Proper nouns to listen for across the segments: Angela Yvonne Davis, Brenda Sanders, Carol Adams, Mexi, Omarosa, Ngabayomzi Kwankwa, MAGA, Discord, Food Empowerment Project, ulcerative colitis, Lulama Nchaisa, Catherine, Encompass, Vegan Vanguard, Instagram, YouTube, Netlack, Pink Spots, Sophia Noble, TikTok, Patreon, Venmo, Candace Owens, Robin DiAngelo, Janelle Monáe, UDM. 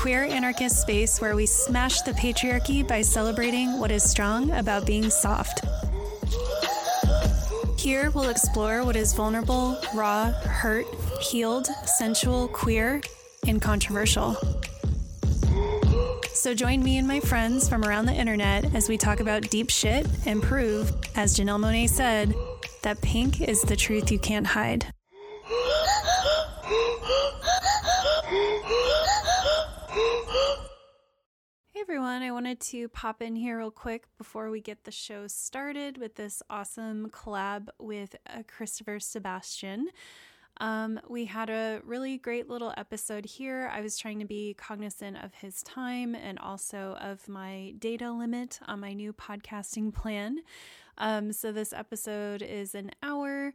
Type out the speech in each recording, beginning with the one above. queer anarchist space where we smash the patriarchy by celebrating what is strong about being soft. Here, we'll explore what is vulnerable, raw, hurt, healed, sensual, queer, and controversial. So join me and my friends from around the internet as we talk about deep shit and prove, as Janelle Monáe said, that pink is the truth you can't hide. Hey everyone, I wanted to pop in here real quick before we get the show started with this awesome collab with Christopher Sebastian. We had a really great little episode here. I was trying to be cognizant of his time and also of my data limit on my new podcasting plan. So this episode is an hour.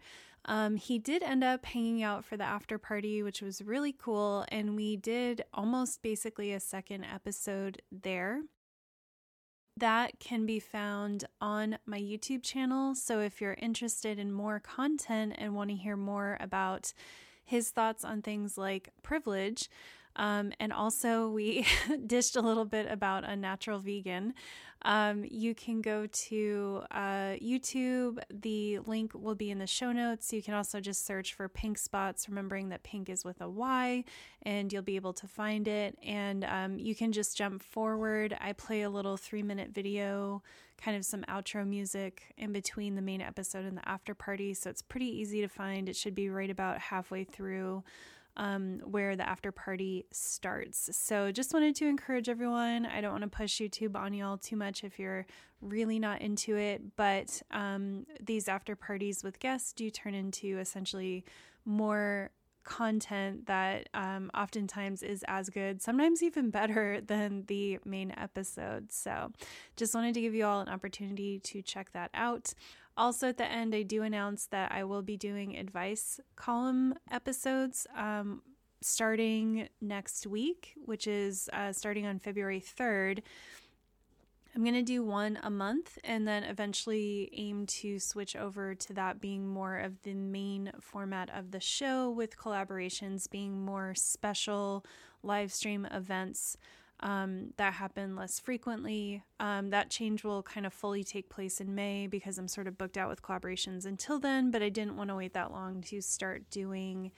He did end up hanging out for the after party, which was really cool. And we did almost basically a second episode there. That can be found on my YouTube channel. So if you're interested in more content and want to hear more about his thoughts on things like privilege, and also we dished a little bit about Unnatural Vegan, you can go to YouTube. The link will be in the show notes. You can also just search for Pink Spots, remembering that pink is with a Y, and you'll be able to find it. And you can just jump forward. I play a little 3-minute video, kind of some outro music in between the main episode and the after party. So it's pretty easy to find. It should be right about halfway through where the after party starts. So just wanted to encourage everyone. I don't want to push YouTube on y'all too much if you're really not into it, but these after parties with guests do turn into essentially more content that oftentimes is as good, sometimes even better than the main episode. So just wanted to give you all an opportunity to check that out. Also, at the end, I do announce that I will be doing advice column episodes starting next week, which is starting on February 3rd. I'm going to do one a month and then eventually aim to switch over to that being more of the main format of the show, with collaborations being more special live stream events that happen less frequently. That change will kind of fully take place in May because I'm sort of booked out with collaborations until then, but I didn't want to wait that long to start doing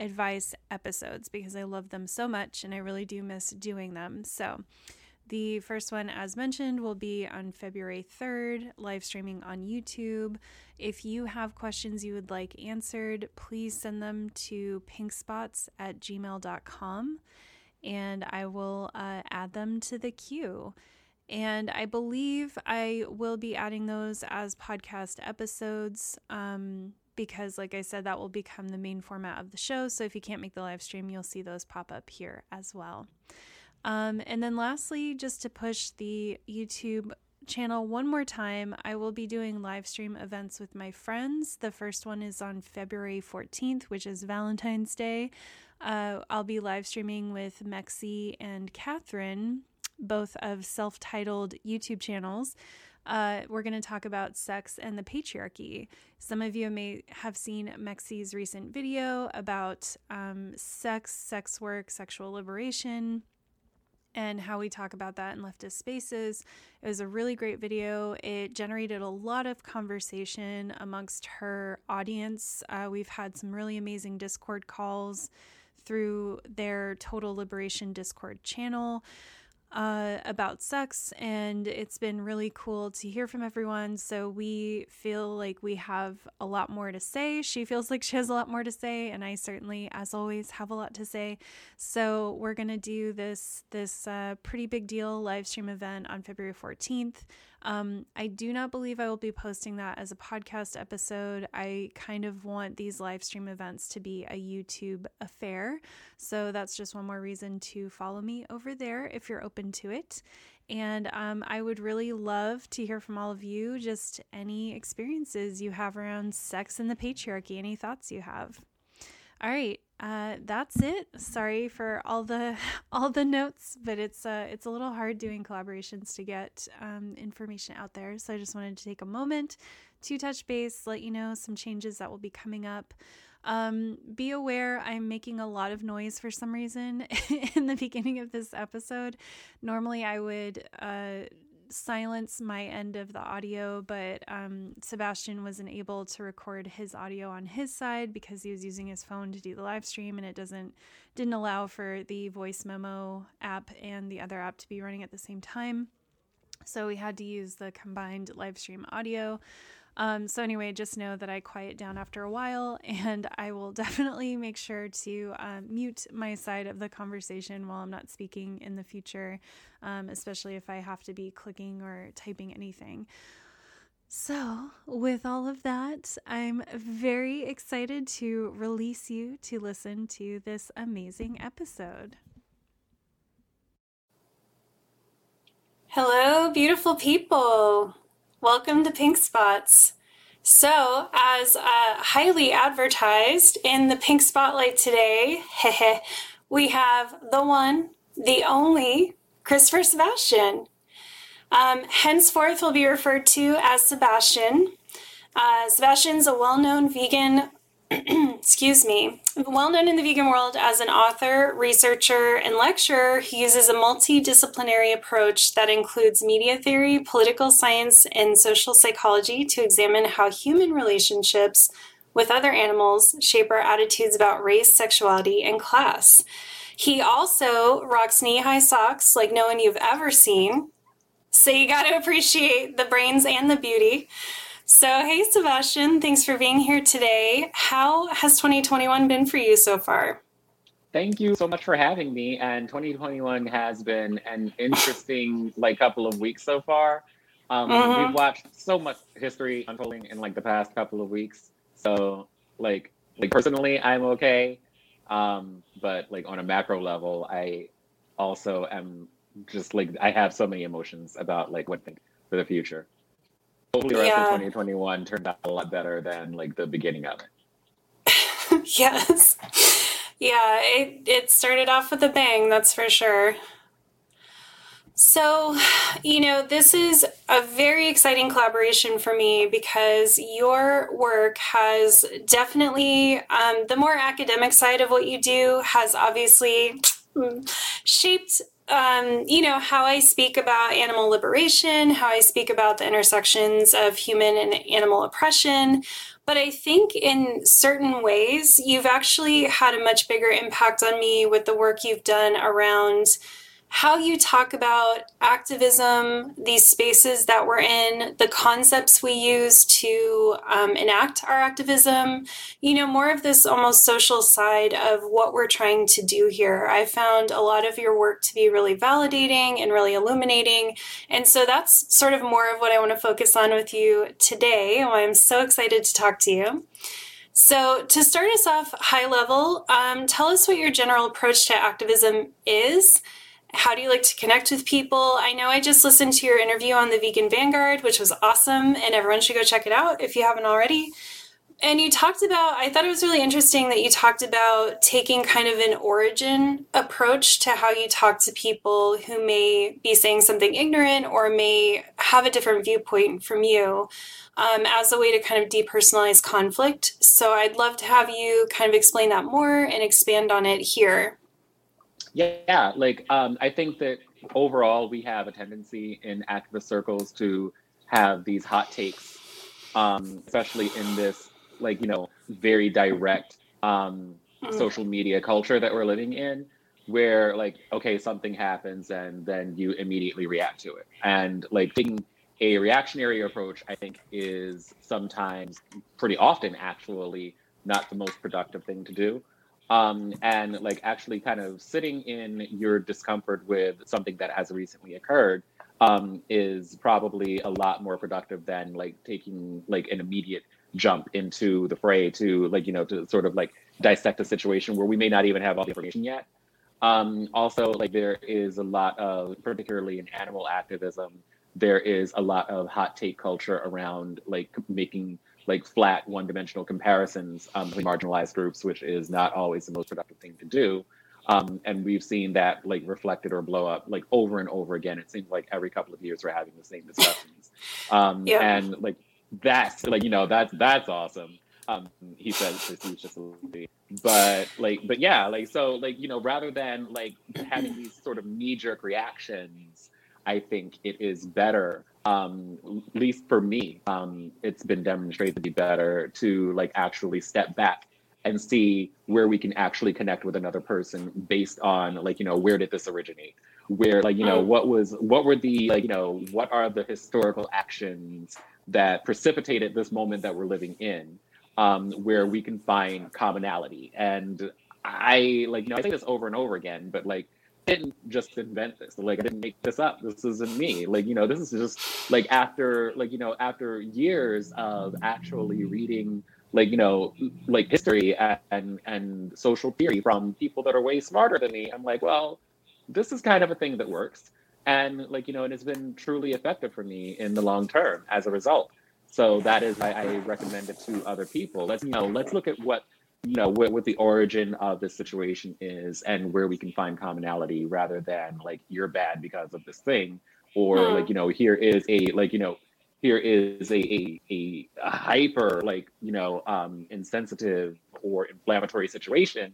advice episodes because I love them so much and I really do miss doing them. So the first one, as mentioned, will be on February 3rd, live streaming on YouTube. If you have questions you would like answered, please send them to pinkspots@gmail.com. and I will add them to the queue. And I believe I will be adding those as podcast episodes because, like I said, that will become the main format of the show. So if you can't make the live stream, you'll see those pop up here as well. And then lastly, just to push the YouTube channel one more time, I will be doing live stream events with my friends. The first one is on February 14th, which is Valentine's Day. I'll be live streaming with Mexi and Catherine, both of self-titled YouTube channels. We're going to talk about sex and the patriarchy. Some of you may have seen Mexi's recent video about sex, sex work, sexual liberation, and how we talk about that in leftist spaces. It was a really great video. It generated a lot of conversation amongst her audience. We've had some really amazing Discord calls through their Total Liberation Discord channel about sex, and it's been really cool to hear from everyone. So we feel like we have a lot more to say. She feels like she has a lot more to say, and I certainly, as always, have a lot to say. So we're gonna do this pretty big deal live stream event on February 14th. I do not believe I will be posting that as a podcast episode. I kind of want these live stream events to be a YouTube affair. So that's just one more reason to follow me over there if you're open to it. And I would really love to hear from all of you, just any experiences you have around sex and the patriarchy, any thoughts you have. All right. That's it. Sorry for all the notes, but it's a little hard doing collaborations to get information out there. So I just wanted to take a moment to touch base, let you know some changes that will be coming up. Be aware I'm making a lot of noise for some reason in the beginning of this episode. Normally I would silence my end of the audio, but Sebastian wasn't able to record his audio on his side because he was using his phone to do the live stream, and it didn't allow for the voice memo app and the other app to be running at the same time. So we had to use the combined live stream audio. So anyway, just know that I quiet down after a while, and I will definitely make sure to mute my side of the conversation while I'm not speaking in the future, especially if I have to be clicking or typing anything. So with all of that, I'm very excited to release you to listen to this amazing episode. Hello, beautiful people. Welcome to Pink Spots. So, as highly advertised in the Pink Spotlight today, we have the one, the only, Christopher Sebastian. Henceforth will be referred to as Sebastian. Sebastian's a well-known vegan, well-known in the vegan world as an author, researcher, and lecturer. He uses a multidisciplinary approach that includes media theory, political science, and social psychology to examine how human relationships with other animals shape our attitudes about race, sexuality, and class. He also rocks knee-high socks like no one you've ever seen, so you got to appreciate the brains and the beauty. So, hey, Sebastian, thanks for being here today. How has 2021 been for you so far? Thank you so much for having me. And 2021 has been an interesting, couple of weeks so far. We've watched so much history unfolding in, the past couple of weeks. So, personally, I'm okay. But, on a macro level, I also am just, I have so many emotions about, what things for the future. Hopefully the rest of 2021 turned out a lot better than the beginning of it. Yes. Yeah, it started off with a bang, that's for sure. So, this is a very exciting collaboration for me because your work has definitely, the more academic side of what you do has obviously shaped how I speak about animal liberation, how I speak about the intersections of human and animal oppression. But I think in certain ways, you've actually had a much bigger impact on me with the work you've done around how you talk about activism, these spaces that we're in, the concepts we use to enact our activism, more of this almost social side of what we're trying to do here. I found a lot of your work to be really validating and really illuminating. And so that's sort of more of what I want to focus on with you today. I'm so excited to talk to you. So to start us off high level, tell us what your general approach to activism is. How do you like to connect with people? I know I just listened to your interview on the Vegan Vanguard, which was awesome, and everyone should go check it out if you haven't already. And you talked about, I thought it was really interesting that you talked about taking kind of an origin approach to how you talk to people who may be saying something ignorant or may have a different viewpoint from you as a way to kind of depersonalize conflict. So I'd love to have you kind of explain that more and expand on it here. Yeah, I think that overall we have a tendency in activist circles to have these hot takes, especially in this, very direct social media culture that we're living in, where, okay, something happens and then you immediately react to it. And, taking a reactionary approach, I think, is sometimes, pretty often actually, not the most productive thing to do. And actually kind of sitting in your discomfort with something that has recently occurred is probably a lot more productive than taking an immediate jump into the fray to to sort of dissect a situation where we may not even have all the information yet. Also, there is a lot of, particularly in animal activism, there is a lot of hot take culture around making flat one-dimensional comparisons between marginalized groups, which is not always the most productive thing to do. And we've seen that reflected or blow up over and over again. It seems like every couple of years we're having the same discussions. And that's awesome. He said facetiously, but yeah, like, so, like, you know, rather than like having these sort of knee-jerk reactions, I think it is better, at least for me, it's been demonstrated to be better to like actually step back and see where we can actually connect with another person based on, like, you know, where did this originate? Where, like, you know, what were the, like, you know, what are the historical actions that precipitated this moment that we're living in, where we can find commonality? And I, like, you know, I say this over and over again, but like, I didn't just invent this. Like, I didn't make this up. This isn't me. Like, you know, this is just like after, like, you know, after years of actually reading, like, you know, like history and social theory from people that are way smarter than me, I'm like, well, this is kind of a thing that works. And like, you know, and it's been truly effective for me in the long term as a result. So that is why I recommend it to other people. Let's, you know, let's look at what, you know, what the origin of this situation is and where we can find commonality, rather than like, you're bad because of this thing, or like, you know, here is a, like, you know, here is a hyper, like, you know, insensitive or inflammatory situation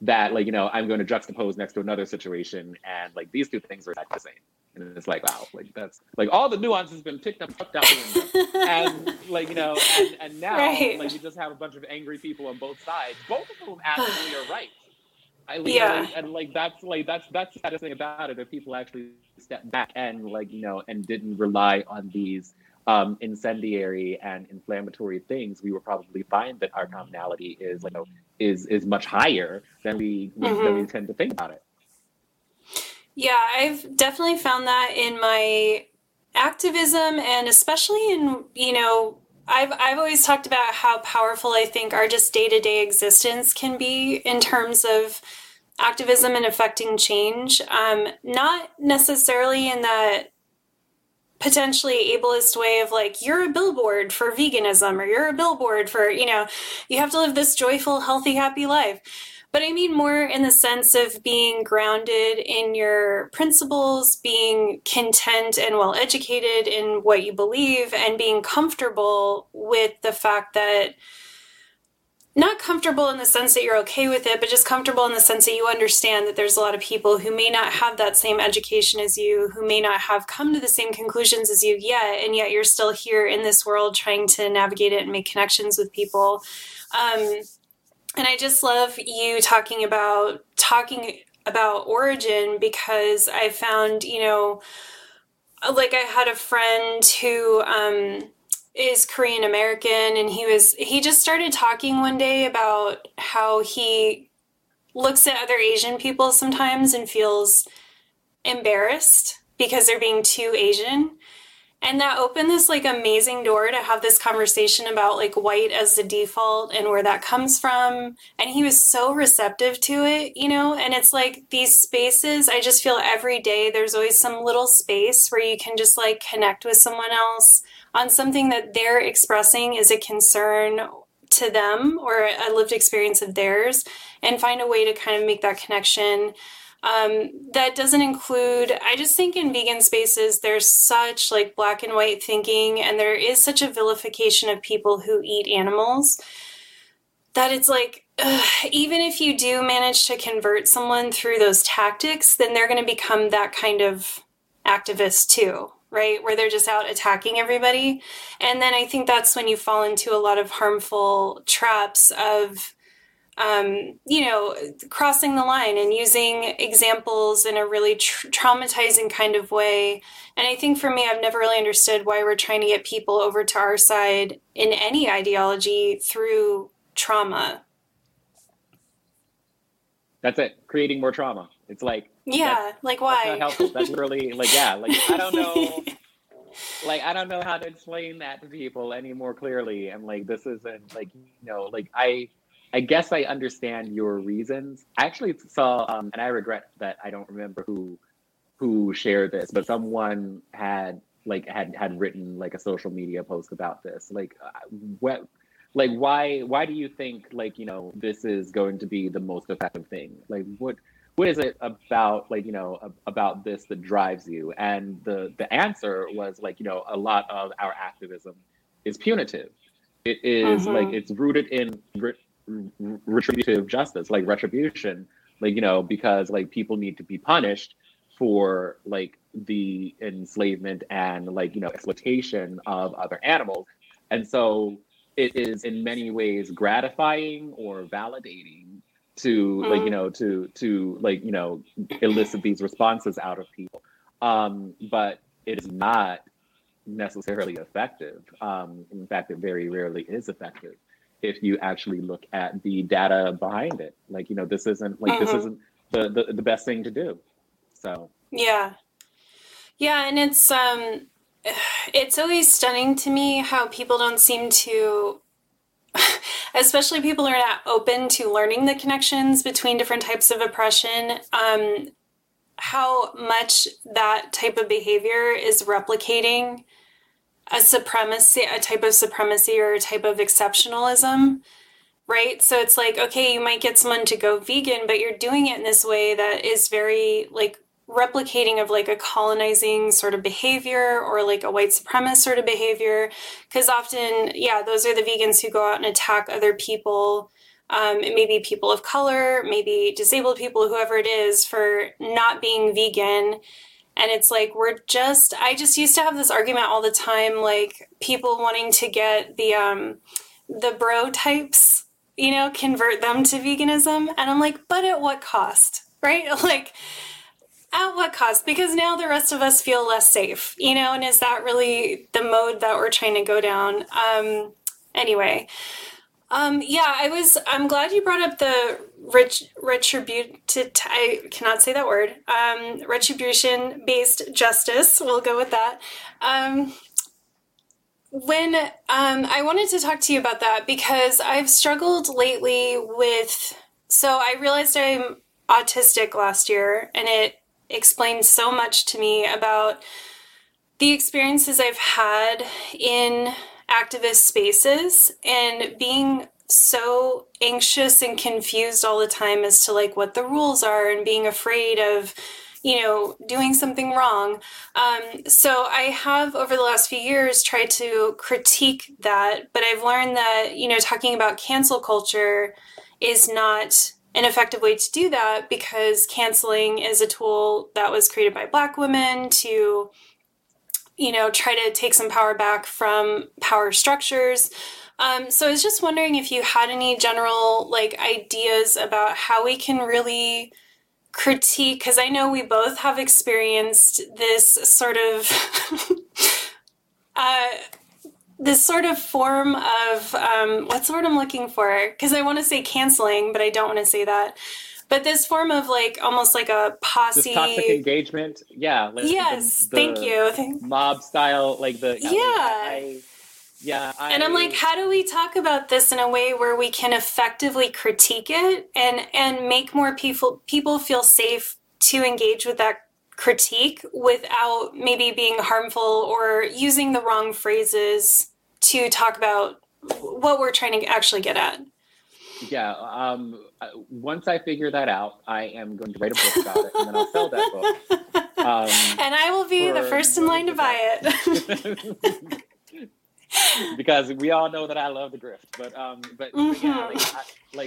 that, like, you know, I'm going to juxtapose next to another situation, and like these two things are not the same. And it's like, wow, like that's like all the nuance has been picked up, tucked out, and like, you know, and now like you just have a bunch of angry people on both sides, both of whom actually are right. And that's the saddest thing about it, if people actually step back and, like, you know, and didn't rely on these incendiary and inflammatory things, we will probably find that our commonality is, like, you know, is much higher than we tend to think about it. Yeah, I've definitely found that in my activism, and especially in, you know, I've always talked about how powerful I think our just day-to-day existence can be in terms of activism and affecting change. Not necessarily in that potentially ableist way of like, you're a billboard for veganism, or you're a billboard for, you know, you have to live this joyful, healthy, happy life. But I mean more in the sense of being grounded in your principles, being content and well-educated in what you believe, and being comfortable with the fact that, not comfortable in the sense that you're okay with it, but just comfortable in the sense that you understand that there's a lot of people who may not have that same education as you, who may not have come to the same conclusions as you yet, and yet you're still here in this world trying to navigate it and make connections with people. And I just love you talking about origin, because I found, you know, like I had a friend who, is Korean American, and he just started talking one day about how he looks at other Asian people sometimes and feels embarrassed because they're being too Asian. And that opened this like amazing door to have this conversation about like white as the default and where that comes from. And he was so receptive to it, you know, and it's like these spaces, I just feel every day there's always some little space where you can just like connect with someone else on something that they're expressing is a concern to them or a lived experience of theirs, and find a way to kind of make that connection. That doesn't include, I just think in vegan spaces, there's such like black and white thinking, and there is such a vilification of people who eat animals that it's like, even if you do manage to convert someone through those tactics, then they're going to become that kind of activist too, right? Where they're just out attacking everybody. And then I think that's when you fall into a lot of harmful traps of, you know, crossing the line and using examples in a really traumatizing kind of way. And I think for me, I've never really understood why we're trying to get people over to our side in any ideology through trauma. That's it. Creating more trauma. It's like, yeah, like why? That's not helpful. That's really like, yeah, like I don't know, like I don't know how to explain that to people any more clearly. And like this isn't like, you know, like I guess I understand your reasons. I actually saw, and I regret that I don't remember who shared this, but someone had written like a social media post about this. Like what? Like why do you think like, you know, this is going to be the most effective thing? Like what is it about, like, you know, about this that drives you? And the answer was like, you know, a lot of our activism is punitive. It is like it's rooted in retributive justice, like retribution, like, you know, because like people need to be punished for like the enslavement and like, you know, exploitation of other animals. And so it is in many ways gratifying or validating to like, you know, to like, you know, elicit these responses out of people. But it is not necessarily effective. In fact, it very rarely is effective if you actually look at the data behind it. Like, you know, this isn't like this isn't the best thing to do. So yeah, and it's always stunning to me how people don't seem to, especially people who are not open to learning the connections between different types of oppression, how much that type of behavior is replicating a type of supremacy or a type of exceptionalism, right? So it's like, okay, you might get someone to go vegan, but you're doing it in this way that is very like replicating of like a colonizing sort of behavior or like a white supremacist sort of behavior. Because often, yeah, those are the vegans who go out and attack other people. It may be people of color, maybe disabled people, whoever it is, for not being vegan. And it's like, I just used to have this argument all the time, like people wanting to get the bro types, you know, convert them to veganism. And I'm like, but at what cost, right? Like, at what cost? Because now the rest of us feel less safe, you know, and is that really the mode that we're trying to go down? Anyway. Yeah, I'm glad you brought up the retribution-based justice. We'll go with that. I wanted to talk to you about that because I've struggled lately with, so I realized I'm autistic last year, and it explained so much to me about the experiences I've had in activist spaces and being so anxious and confused all the time as to like what the rules are and being afraid of, you know, doing something wrong. So I have over the last few years tried to critique that, but I've learned that, you know, talking about cancel culture is not an effective way to do that because canceling is a tool that was created by Black women to, you know, try to take some power back from power structures. So I was just wondering if you had any general like ideas about how we can really critique, because I know we both have experienced this sort of form of what's the word I'm looking for? Because I want to say canceling, but I don't want to say that. But this form of like almost like a posse, this toxic engagement, yeah. Yes, thank you. Mob style, like the And I'm like, how do we talk about this in a way where we can effectively critique it and make more people feel safe to engage with that critique without maybe being harmful or using the wrong phrases to talk about what we're trying to actually get at. Yeah. Once I figure that out, I am going to write a book about it, and then I'll sell that book. And I will be the first in line to buy it. Because we all know that I love the grift, but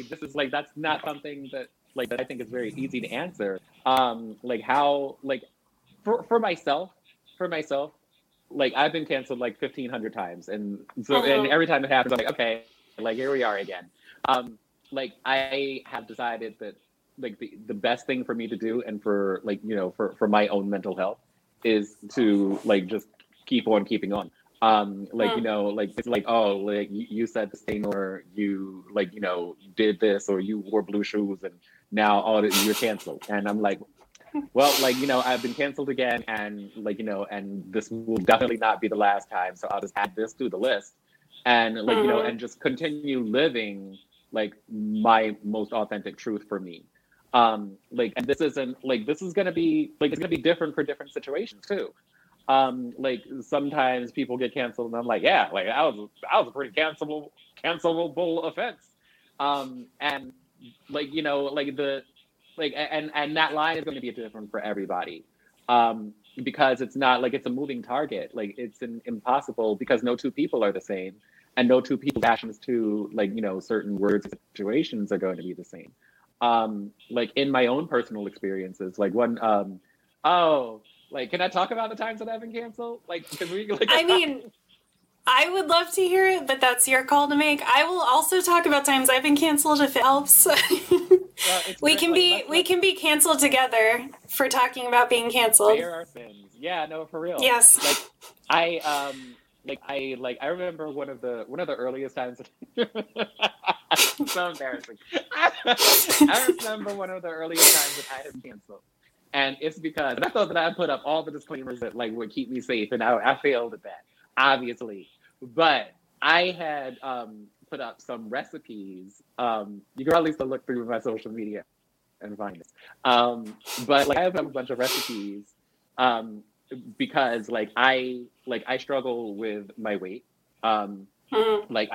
this is like, that's not something that like that I think is very easy to answer. Like how, like for myself, like I've been canceled like 1,500 times, and so and every time it happens, I'm like, okay, like here we are again. Like I have decided that like the best thing for me to do and for like, you know, for my own mental health is to like just keep on keeping on. You know, like it's like, oh, like you said this thing, or you like, you know, did this, or you wore blue shoes and now all that, you're canceled. And I'm like, well, like, you know, I've been canceled again, and like, you know, and this will definitely not be the last time. So I'll just add this to the list and like, you know, and just continue living like my most authentic truth for me. Like, and this isn't like, this is going to be like, it's going to be different for different situations too. Like sometimes people get canceled and I'm like, yeah, like I was a pretty cancelable offense. And like, you know, like the, like, and that line is going to be different for everybody. Because it's not like, it's a moving target. Like it's impossible because no two people are the same. And no two people's reactions to, like, you know, certain words and situations are going to be the same. Like, in my own personal experiences, like, when, like, can I talk about the times that I've been canceled? Like, can we, like... I mean, I would love to hear it, but that's your call to make. I will also talk about times I've been canceled if it helps. We can be canceled together for talking about being canceled. There are sins. Yeah, no, for real. Yes. Like, I remember one of the earliest times. So embarrassing. I remember one of the earliest times that I had canceled, and it's because I thought that I put up all the disclaimers that like would keep me safe, and I failed at that, obviously. But I had put up some recipes. You can probably still look through my social media and find it. But like I have a bunch of recipes. Because I struggle with my weight. There are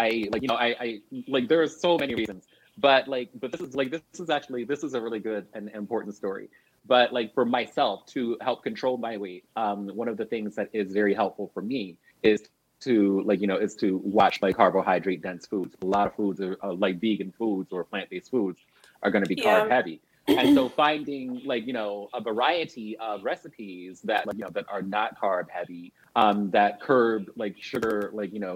so many reasons, but this is a really good and important story. But like for myself to help control my weight, one of the things that is very helpful for me is to watch like carbohydrate dense foods. A lot of foods are like vegan foods or plant-based foods are going to be carb heavy. And so finding a variety of recipes that that are not carb heavy, that curb sugar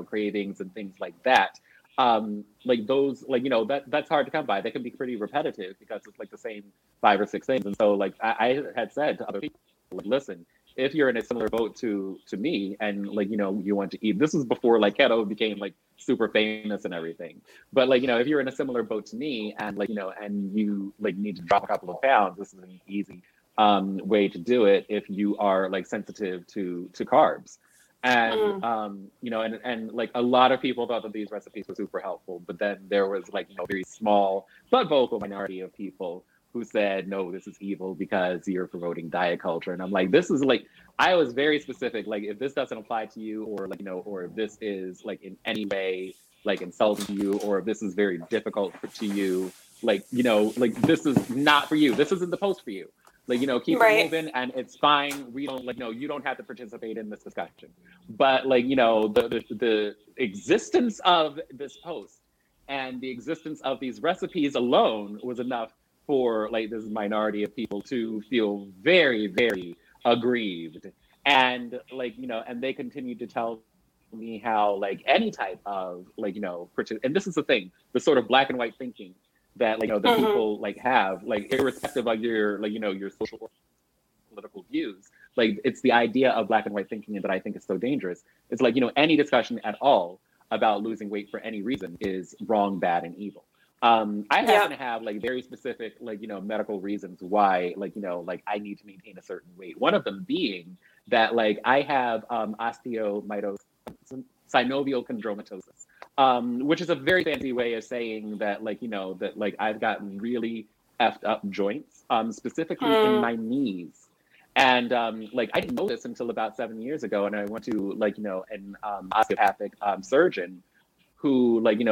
cravings and things like that. That's hard to come by. They can be pretty repetitive because it's the same 5 or 6 things. And so I had said to other people, listen, if you're in a similar boat to me and you want to eat, this was before keto became super famous and everything. But if you're in a similar boat to me and and you need to drop a couple of pounds, this is an easy way to do it if you are sensitive to carbs. And a lot of people thought that these recipes were super helpful, but then there was very small but vocal minority of people who said, no, this is evil because you're promoting diet culture. And I'm like, this is I was very specific. If this doesn't apply to you or or if this is in any way insulting you, or if this is very difficult to you, this is not for you. This isn't the post for you. Keep it moving and it's fine. We don't you don't have to participate in this discussion. But the existence of this post and the existence of these recipes alone was enough for this minority of people to feel very, very aggrieved. And and they continued to tell me how any type of and this is the thing, the sort of black and white thinking that the people have, irrespective of your your social or political views, it's the idea of black and white thinking that I think is so dangerous. It's any discussion at all about losing weight for any reason is wrong, bad, and evil. I happen to have very specific medical reasons why I need to maintain a certain weight. One of them being that I have osteomycosis, synovial chondromatosis, which is a very fancy way of saying that I've got really effed up joints, specifically in my knees. And I didn't know this until about 7 years ago, and I went to an osteopathic surgeon who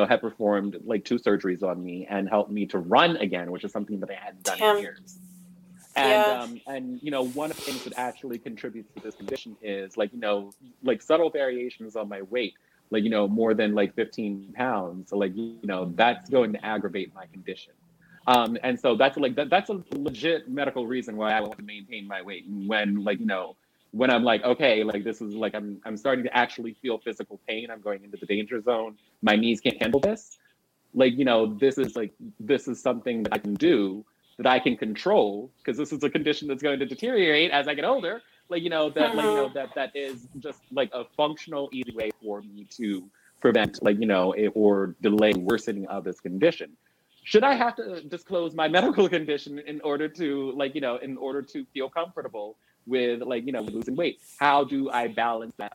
had performed 2 surgeries on me and helped me to run again, which is something that I hadn't done in years. And one of the things that actually contributes to this condition is subtle variations on my weight, more than 15 pounds. So that's going to aggravate my condition. And so that's that's a legit medical reason why I want to maintain my weight. When when I'm this is I'm starting to actually feel physical pain. I'm going into the danger zone. My knees can't handle this. This is something that I can do, that I can control, because this is a condition that's going to deteriorate as I get older. That is just a functional, easy way for me to prevent or delay worsening of this condition. Should I have to disclose my medical condition in order to feel comfortable with losing weight? How do I balance that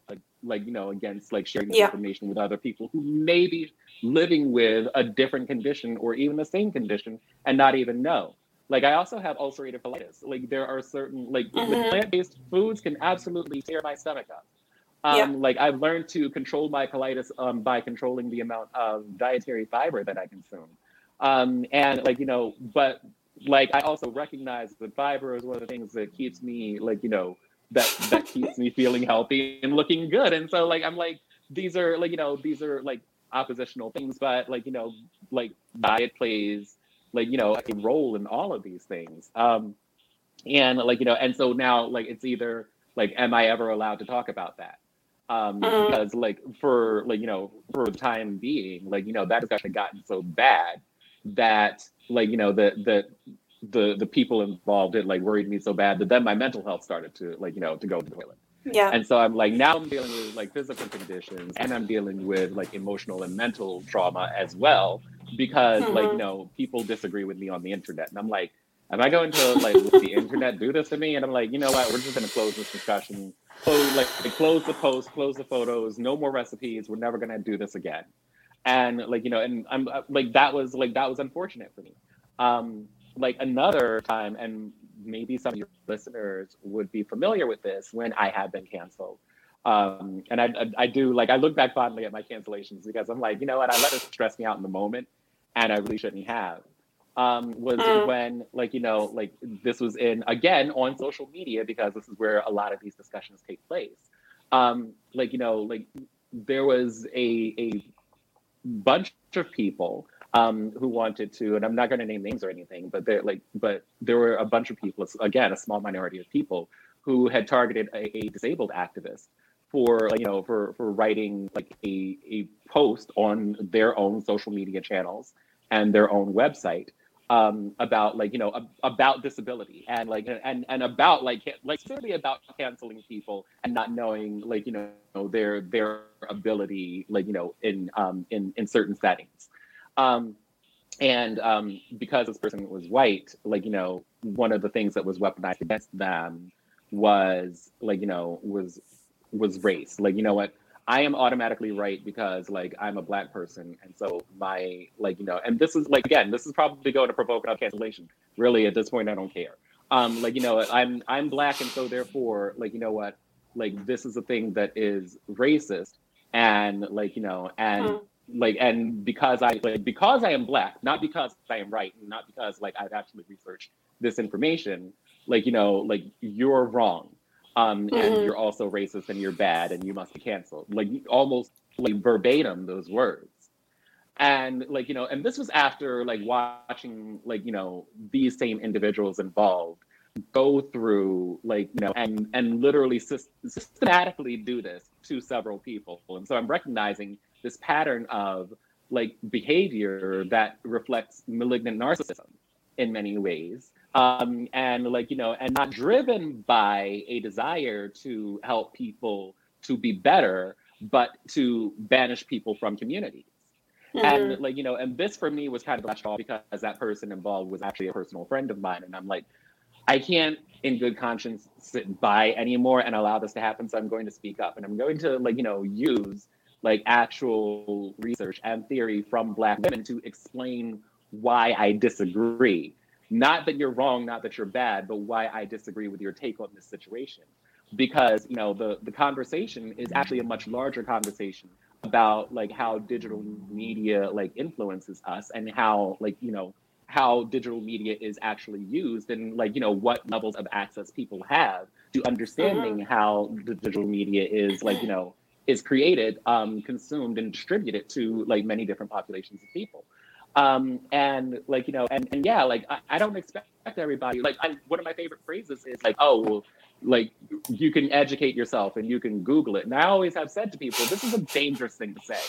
against sharing information with other people who may be living with a different condition or even the same condition and not even know? I also have ulcerative colitis. There are certain plant-based foods can absolutely tear my stomach up. I've learned to control my colitis by controlling the amount of dietary fiber that I consume, I also recognize that fiber is one of the things that keeps me, that keeps me feeling healthy and looking good. And so, these are oppositional things, but like, you know, like diet plays like, you know, a role in all of these things. And like, you know, and so now like, it's either like, am I ever allowed to talk about that? Because like for like, you know, for the time being, like, you know, that has actually gotten so bad that like, you know, the people involved it like worried me so bad that then my mental health started to like, you know, to go to the toilet. Yeah. And so I'm like, now I'm dealing with like physical conditions and I'm dealing with like emotional and mental trauma as well, because like, you know, people disagree with me on the internet. And I'm like, am I going to like let the internet do this to me? And I'm like, you know what? We're just going to close this discussion. So like, close the post, close the photos, no more recipes. We're never going to do this again. And like, you know, and I'm like, that was unfortunate for me. Like another time, and maybe some of your listeners would be familiar with this, when I had been canceled. And I do, like, I look back fondly at my cancellations because I'm like, you know what, I let it stress me out in the moment and I really shouldn't have. When, like, you know, like this was in, again, on social media, because this is where a lot of these discussions take place. Like, you know, like there was a bunch of people who wanted to, and I'm not going to name names or anything, but they're like, but there were a bunch of people, again, a small minority of people who had targeted a disabled activist for, like, you know, for writing like a post on their own social media channels and their own website about like, you know, about disability and like, and about like certainly about canceling people and not knowing like, you know, their ability, like, you know, in certain settings. And because this person was white, like, you know, one of the things that was weaponized against them was like, you know, was race. Like, you know what, I am automatically right because like, I'm a black person. And so my, like, you know, and this is like, again, this is probably going to provoke a cancellation. Really, at this point, I don't care. Like, you know, I'm black. And so therefore, like, you know what, like, this is a thing that is racist and like, you know, and like, and because I, like, because I am black, not because I am right, not because like I've actually researched this information, like, you know, like you're wrong, and you're also racist and you're bad and you must be canceled, like almost like verbatim those words. And like, you know, and this was after like watching like, you know, these same individuals involved go through like, you know, and literally systematically do this to several people. And so I'm recognizing this pattern of like behavior that reflects malignant narcissism in many ways. And like, you know, and not driven by a desire to help people to be better, but to banish people from communities. And like, you know, and this for me was kind of a catch-all because that person involved was actually a personal friend of mine. And I'm like, I can't in good conscience sit by anymore and allow this to happen. So I'm going to speak up and I'm going to like, you know, use like actual research and theory from Black women to explain why I disagree. Not that you're wrong, not that you're bad, but why I disagree with your take on this situation. Because, you know, the conversation is actually a much larger conversation about like how digital media like influences us and how like, you know, how digital media is actually used and like, you know, what levels of access people have to understanding how the digital media is like, you know, is created, consumed, and distributed to like many different populations of people. And like, you know, and yeah, like I don't expect everybody, like one of my favorite phrases is like, oh, well, like you can educate yourself and you can Google it. And I always have said to people, this is a dangerous thing to say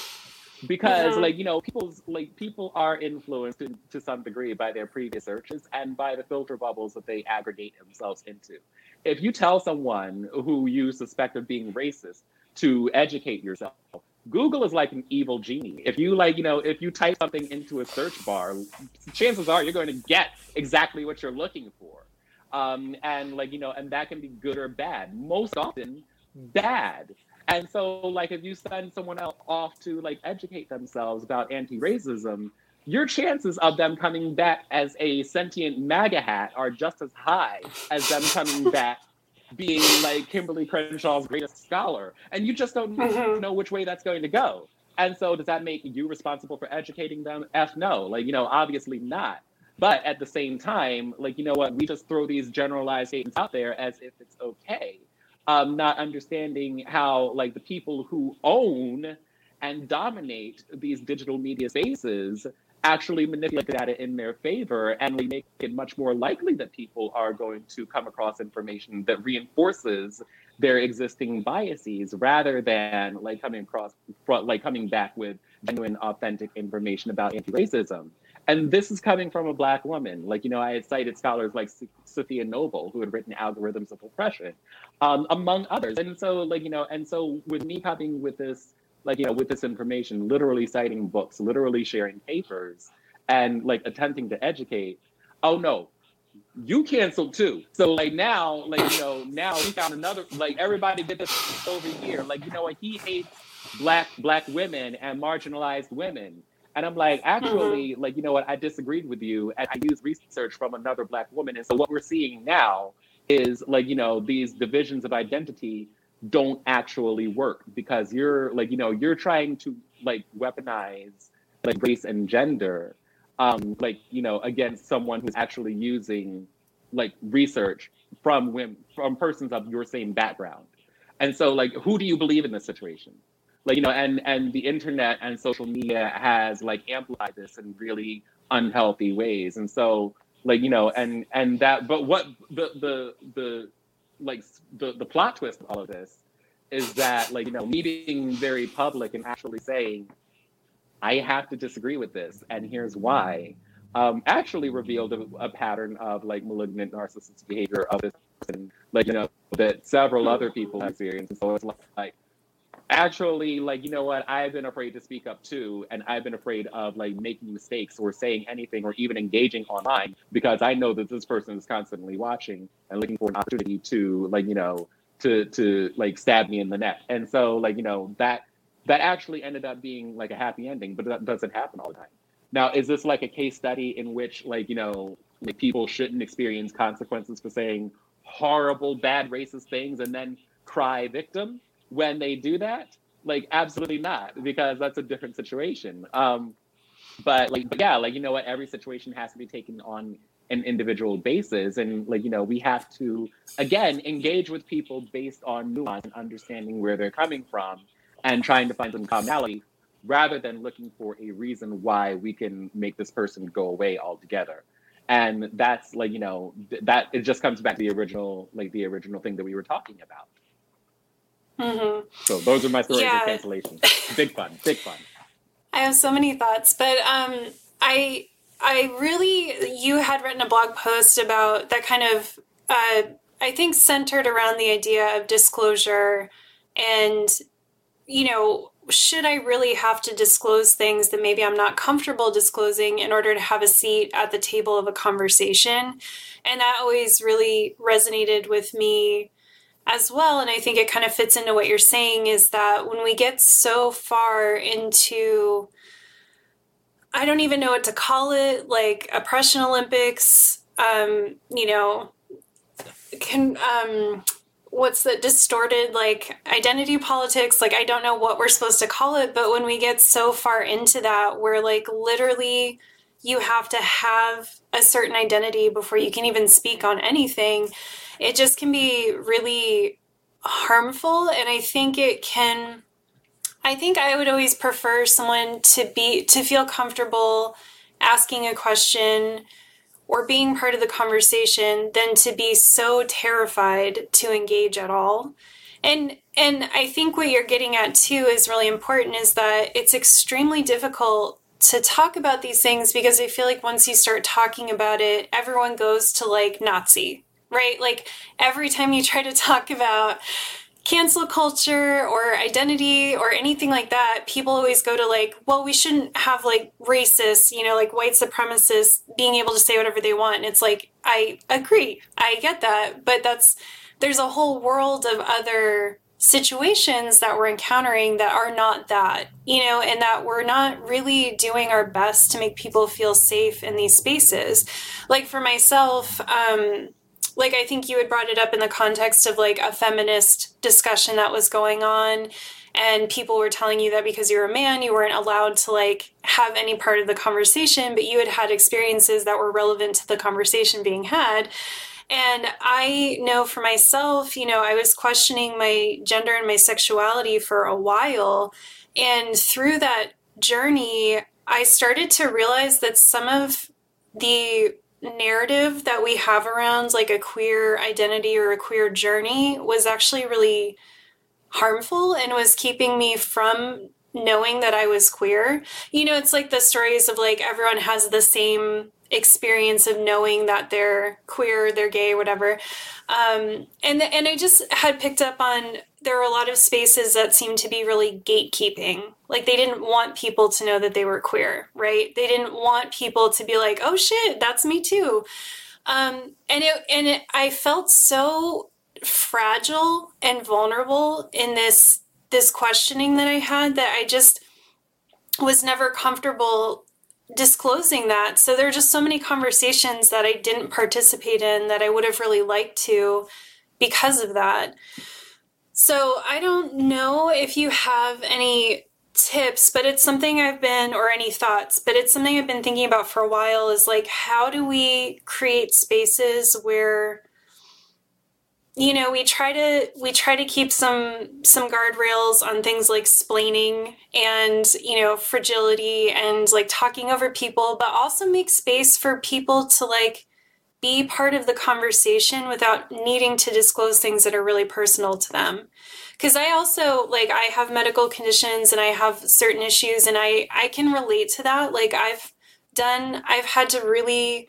because like, you know, people are influenced to some degree by their previous searches and by the filter bubbles that they aggregate themselves into. If you tell someone who you suspect of being racist to educate yourself, Google is like an evil genie. If you like, you know, if you type something into a search bar, chances are you're going to get exactly what you're looking for. And like, you know, and that can be good or bad, most often bad. And so like, if you send someone else off to like educate themselves about anti-racism, your chances of them coming back as a sentient MAGA hat are just as high as them coming back being like Kimberly Crenshaw's greatest scholar, and you just don't know which way that's going to go. And so does that make you responsible for educating them? No, like, you know, obviously not. But at the same time, like, you know what, we just throw these generalized statements out there as if it's okay, not understanding how like the people who own and dominate these digital media spaces actually manipulate the data in their favor and make it much more likely that people are going to come across information that reinforces their existing biases rather than coming back with genuine, authentic information about anti-racism. And this is coming from a Black woman. I had cited scholars like Sophia Noble, who had written Algorithms of Oppression, among others. And so, with me coming with this, with this information, literally citing books, literally sharing papers, and attempting to educate, oh no, you canceled too. So now we found another, everybody did this over here. He hates black women and marginalized women. And I'm actually, mm-hmm. I disagreed with you, and I used research from another Black woman. And so what we're seeing now is these divisions of identity don't actually work, because you're trying to weaponize race and gender, against someone who's actually using research from women, from persons of your same background. And so who do you believe in this situation? And the internet and social media has amplified this in really unhealthy ways. And so but what the plot twist of all of this is that me being very public and actually saying I have to disagree with this and here's why actually revealed a pattern of malignant narcissistic behavior of this person, that several other people have experienced. So it's I've been afraid to speak up too, and I've been afraid of making mistakes or saying anything or even engaging online, because I know that this person is constantly watching and looking for an opportunity to to stab me in the neck. And so that actually ended up being a happy ending, but that doesn't happen all the time. Now, is this a case study in which people shouldn't experience consequences for saying horrible, bad, racist things and then cry victim when they do that? Absolutely not, because that's a different situation. But every situation has to be taken on an individual basis. And we have to, again, engage with people based on nuance and understanding where they're coming from and trying to find some commonality rather than looking for a reason why we can make this person go away altogether. And that's that it just comes back to the original thing that we were talking about. Mm-hmm. So those are my stories of cancellation. Big fun. I have so many thoughts, but I really, you had written a blog post about that kind of, I think centered around the idea of disclosure and, should I really have to disclose things that maybe I'm not comfortable disclosing in order to have a seat at the table of a conversation? And that always really resonated with me as well. And I think it kind of fits into what you're saying, is that when we get so far into, I don't even know what to call it, oppression Olympics, what's the distorted, identity politics, I don't know what we're supposed to call it, but when we get so far into that, we're literally you have to have a certain identity before you can even speak on anything. It just can be really harmful. And I think I would always prefer someone to feel comfortable asking a question or being part of the conversation than to be so terrified to engage at all. And I think what you're getting at too is really important, is that it's extremely difficult to talk about these things, because I feel once you start talking about it, everyone goes to Nazi, right? Every time you try to talk about cancel culture or identity or anything like that, people always go to well, we shouldn't have racists, white supremacists being able to say whatever they want. And it's I agree. I get that. But there's a whole world of other situations that we're encountering that are not that, and that we're not really doing our best to make people feel safe in these spaces. For myself, I think you had brought it up in the context of a feminist discussion that was going on, and people were telling you that because you're a man, you weren't allowed to have any part of the conversation, but you had had experiences that were relevant to the conversation being had. And I know for myself, you know, I was questioning my gender and my sexuality for a while. And through that journey, I started to realize that some of the narrative that we have around like a queer identity or a queer journey was actually really harmful and was keeping me from knowing that I was queer. You know, it's like the stories of like everyone has the same experience of knowing that they're queer, they're gay, whatever. And I just had picked up on there were a lot of spaces that seemed to be really gatekeeping. Like they didn't want people to know that they were queer, right? They didn't want people to be like, oh shit, that's me too. And I felt so fragile and vulnerable in this questioning that I had that I just was never comfortable disclosing that. So there are just so many conversations that I didn't participate in that I would have really liked to because of that. So I don't know if you have any tips, but it's something I've been, or any thoughts, but it's something I've been thinking about for a while is like, how do we create spaces where, you know, we try to keep some guardrails on things like splaining and, you know, fragility and like talking over people, but also make space for people to like be part of the conversation without needing to disclose things that are really personal to them. Because I also, like, I have medical conditions and I have certain issues and I can relate to that. Like I've had to really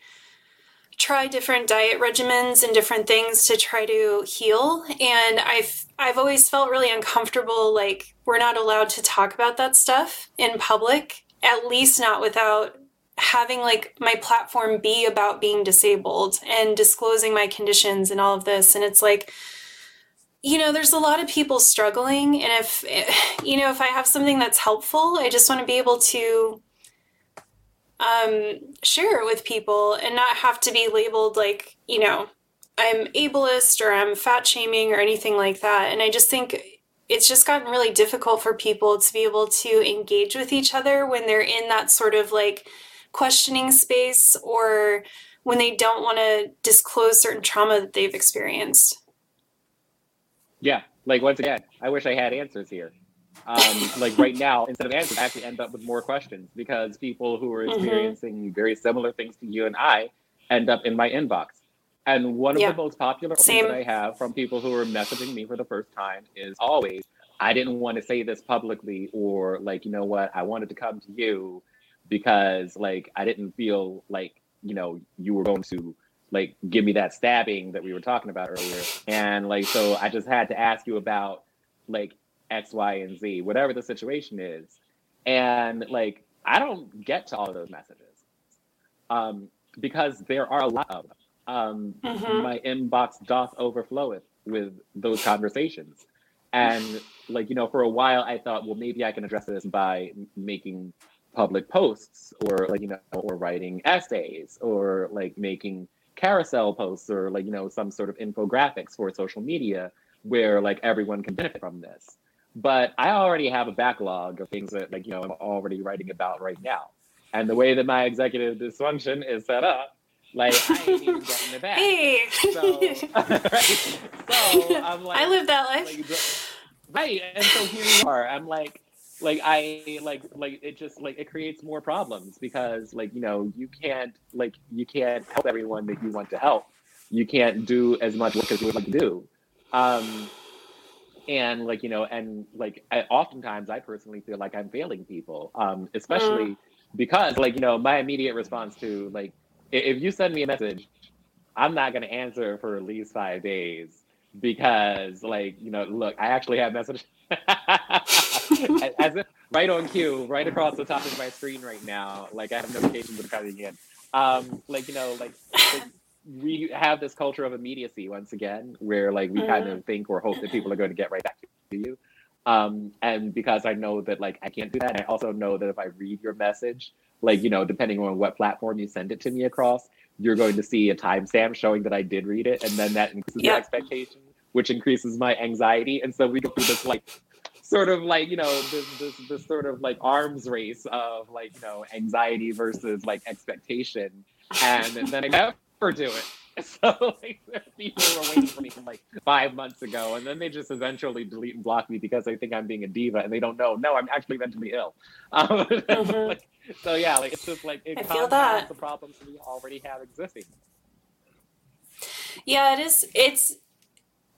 try different diet regimens and different things to try to heal. And I've always felt really uncomfortable, like we're not allowed to talk about that stuff in public, at least not without having like my platform be about being disabled and disclosing my conditions and all of this. And it's like, you know, there's a lot of people struggling. And if, you know, if I have something that's helpful, I just want to be able to share it with people and not have to be labeled like, you know, I'm ableist or I'm fat shaming or anything like that. And I just think it's just gotten really difficult for people to be able to engage with each other when they're in that sort of like questioning space or when they don't want to disclose certain trauma that they've experienced. Yeah. Like once again, I wish I had answers here. Like right now, instead of answers, I actually end up with more questions because people who are experiencing very similar things to you and I end up in my inbox. And one of the most popular things that I have from people who are messaging me for the first time is always, I didn't want to say this publicly, or like, you know what, I wanted to come to you because like, I didn't feel like, you know, you were going to like, give me that stabbing that we were talking about earlier. And like, so I just had to ask you about like, X, Y, and Z, whatever the situation is. And like, I don't get to all of those messages because there are a lot of them. My inbox doth overflow it with those conversations. And like, you know, for a while I thought, well, maybe I can address this by making public posts or like, you know, or writing essays or like making carousel posts or like, you know, some sort of infographics for social media where like everyone can benefit from this. But I already have a backlog of things that, like, you know, I'm already writing about right now. And the way that my executive dysfunction is set up, like, I ain't even getting it back. Hey! So, right? So, I'm like... I live that life. Like, right, and so here you are. I'm like, it just, like, it creates more problems because, like, you know, you can't help everyone that you want to help. You can't do as much work as you would like to do. And like, you know, and like, oftentimes I personally feel like I'm failing people, especially because like, you know, my immediate response to like, if you send me a message, I'm not going to answer for at least 5 days because like, you know, look, I actually have messages as if, right on cue, right across the top of my screen right now. Like I have notifications that are coming in. Like, you know, like we have this culture of immediacy once again, where like we kind of think or hope that people are going to get right back to you. And because I know that like I can't do that, I also know that if I read your message, like, you know, depending on what platform you send it to me across, you're going to see a timestamp showing that I did read it. And then that increases the expectation, which increases my anxiety. And so we go through this like sort of like, you know, this sort of like arms race of like, you know, anxiety versus like expectation. And then I never do it. So like, people were waiting for me from like 5 months ago, and then they just eventually delete and block me because they think I'm being a diva, and they don't know. No, I'm actually mentally ill. So yeah, like it's just like it compounds the problems we already have existing. Yeah, it is.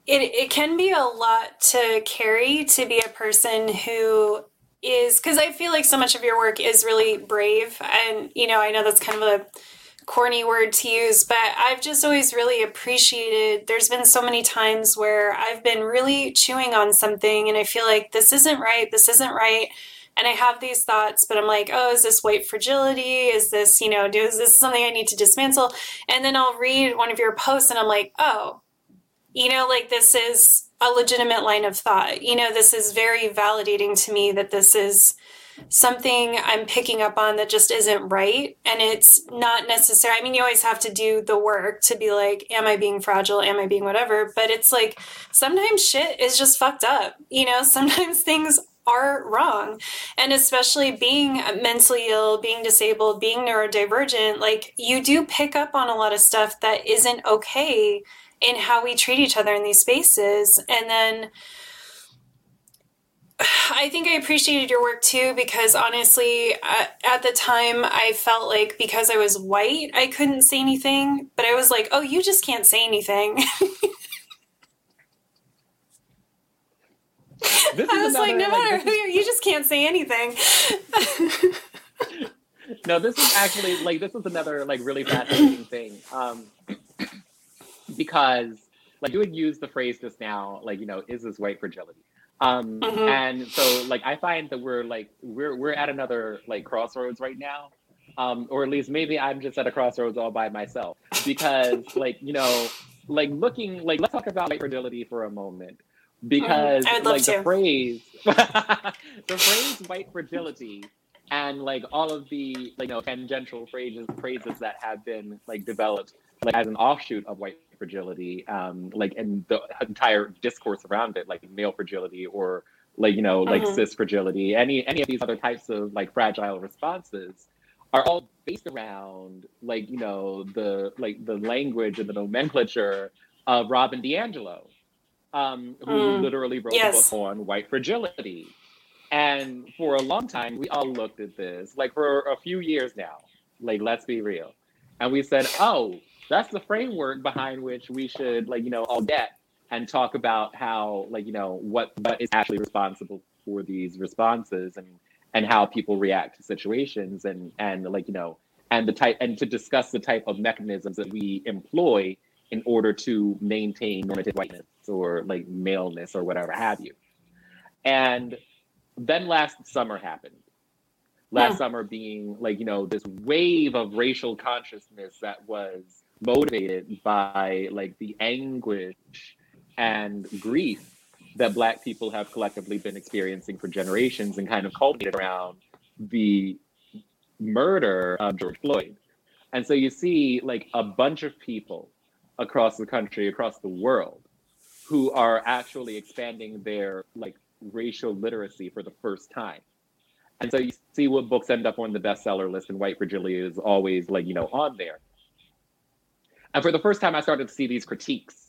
It can be a lot to carry to be a person who is, because I feel like so much of your work is really brave, and you know, I know that's kind of a corny word to use, but I've just always really appreciated, there's been so many times where I've been really chewing on something and I feel like this isn't right, and I have these thoughts, but I'm like, oh, is this white fragility? Is this, you know, is this something I need to dismantle? And then I'll read one of your posts and I'm like, oh, you know, like this is a legitimate line of thought. You know, this is very validating to me that this is something I'm picking up on that just isn't right. And it's not necessary. I mean, you always have to do the work to be like, am I being fragile? Am I being whatever? But it's like, sometimes shit is just fucked up. You know, sometimes things are wrong. And especially being mentally ill, being disabled, being neurodivergent, like you do pick up on a lot of stuff that isn't okay in how we treat each other in these spaces. And then I think I appreciated your work too, because honestly, at the time I felt like because I was white, I couldn't say anything, but I was like, oh, you just can't say anything. No matter who you are, you just can't say anything. No, this is actually like, this is another like really fascinating thing. Because like you would use the phrase just now, like, you know, is this white fragility? And so like, I find that we're at another like crossroads right now. Or at least maybe I'm just at a crossroads all by myself, because like, you know, like looking, like let's talk about white fragility for a moment, because the phrase white fragility and like all of the, like, you know, tangential phrases that have been like developed like as an offshoot of white fragility, like, and the entire discourse around it, like male fragility or like, you know, like cis fragility, any of these other types of like fragile responses are all based around like, you know, the language and the nomenclature of Robin DiAngelo, who literally wrote a book on white fragility. And for a long time, we all looked at this, like for a few years now, like, let's be real. And we said, oh, that's the framework behind which we should, like, you know, all get and talk about how, like, you know, what is actually responsible for these responses and how people react to situations and like, you know, and the type, and to discuss the type of mechanisms that we employ in order to maintain normative whiteness or like maleness or whatever have you. And then last summer happened. Last summer being like, you know, this wave of racial consciousness that was motivated by like the anguish and grief that Black people have collectively been experiencing for generations and kind of culminated around the murder of George Floyd. And so you see like a bunch of people across the country, across the world, who are actually expanding their like racial literacy for the first time. And so you see what books end up on the bestseller list, and white fragility is always like, you know, on there. And for the first time, I started to see these critiques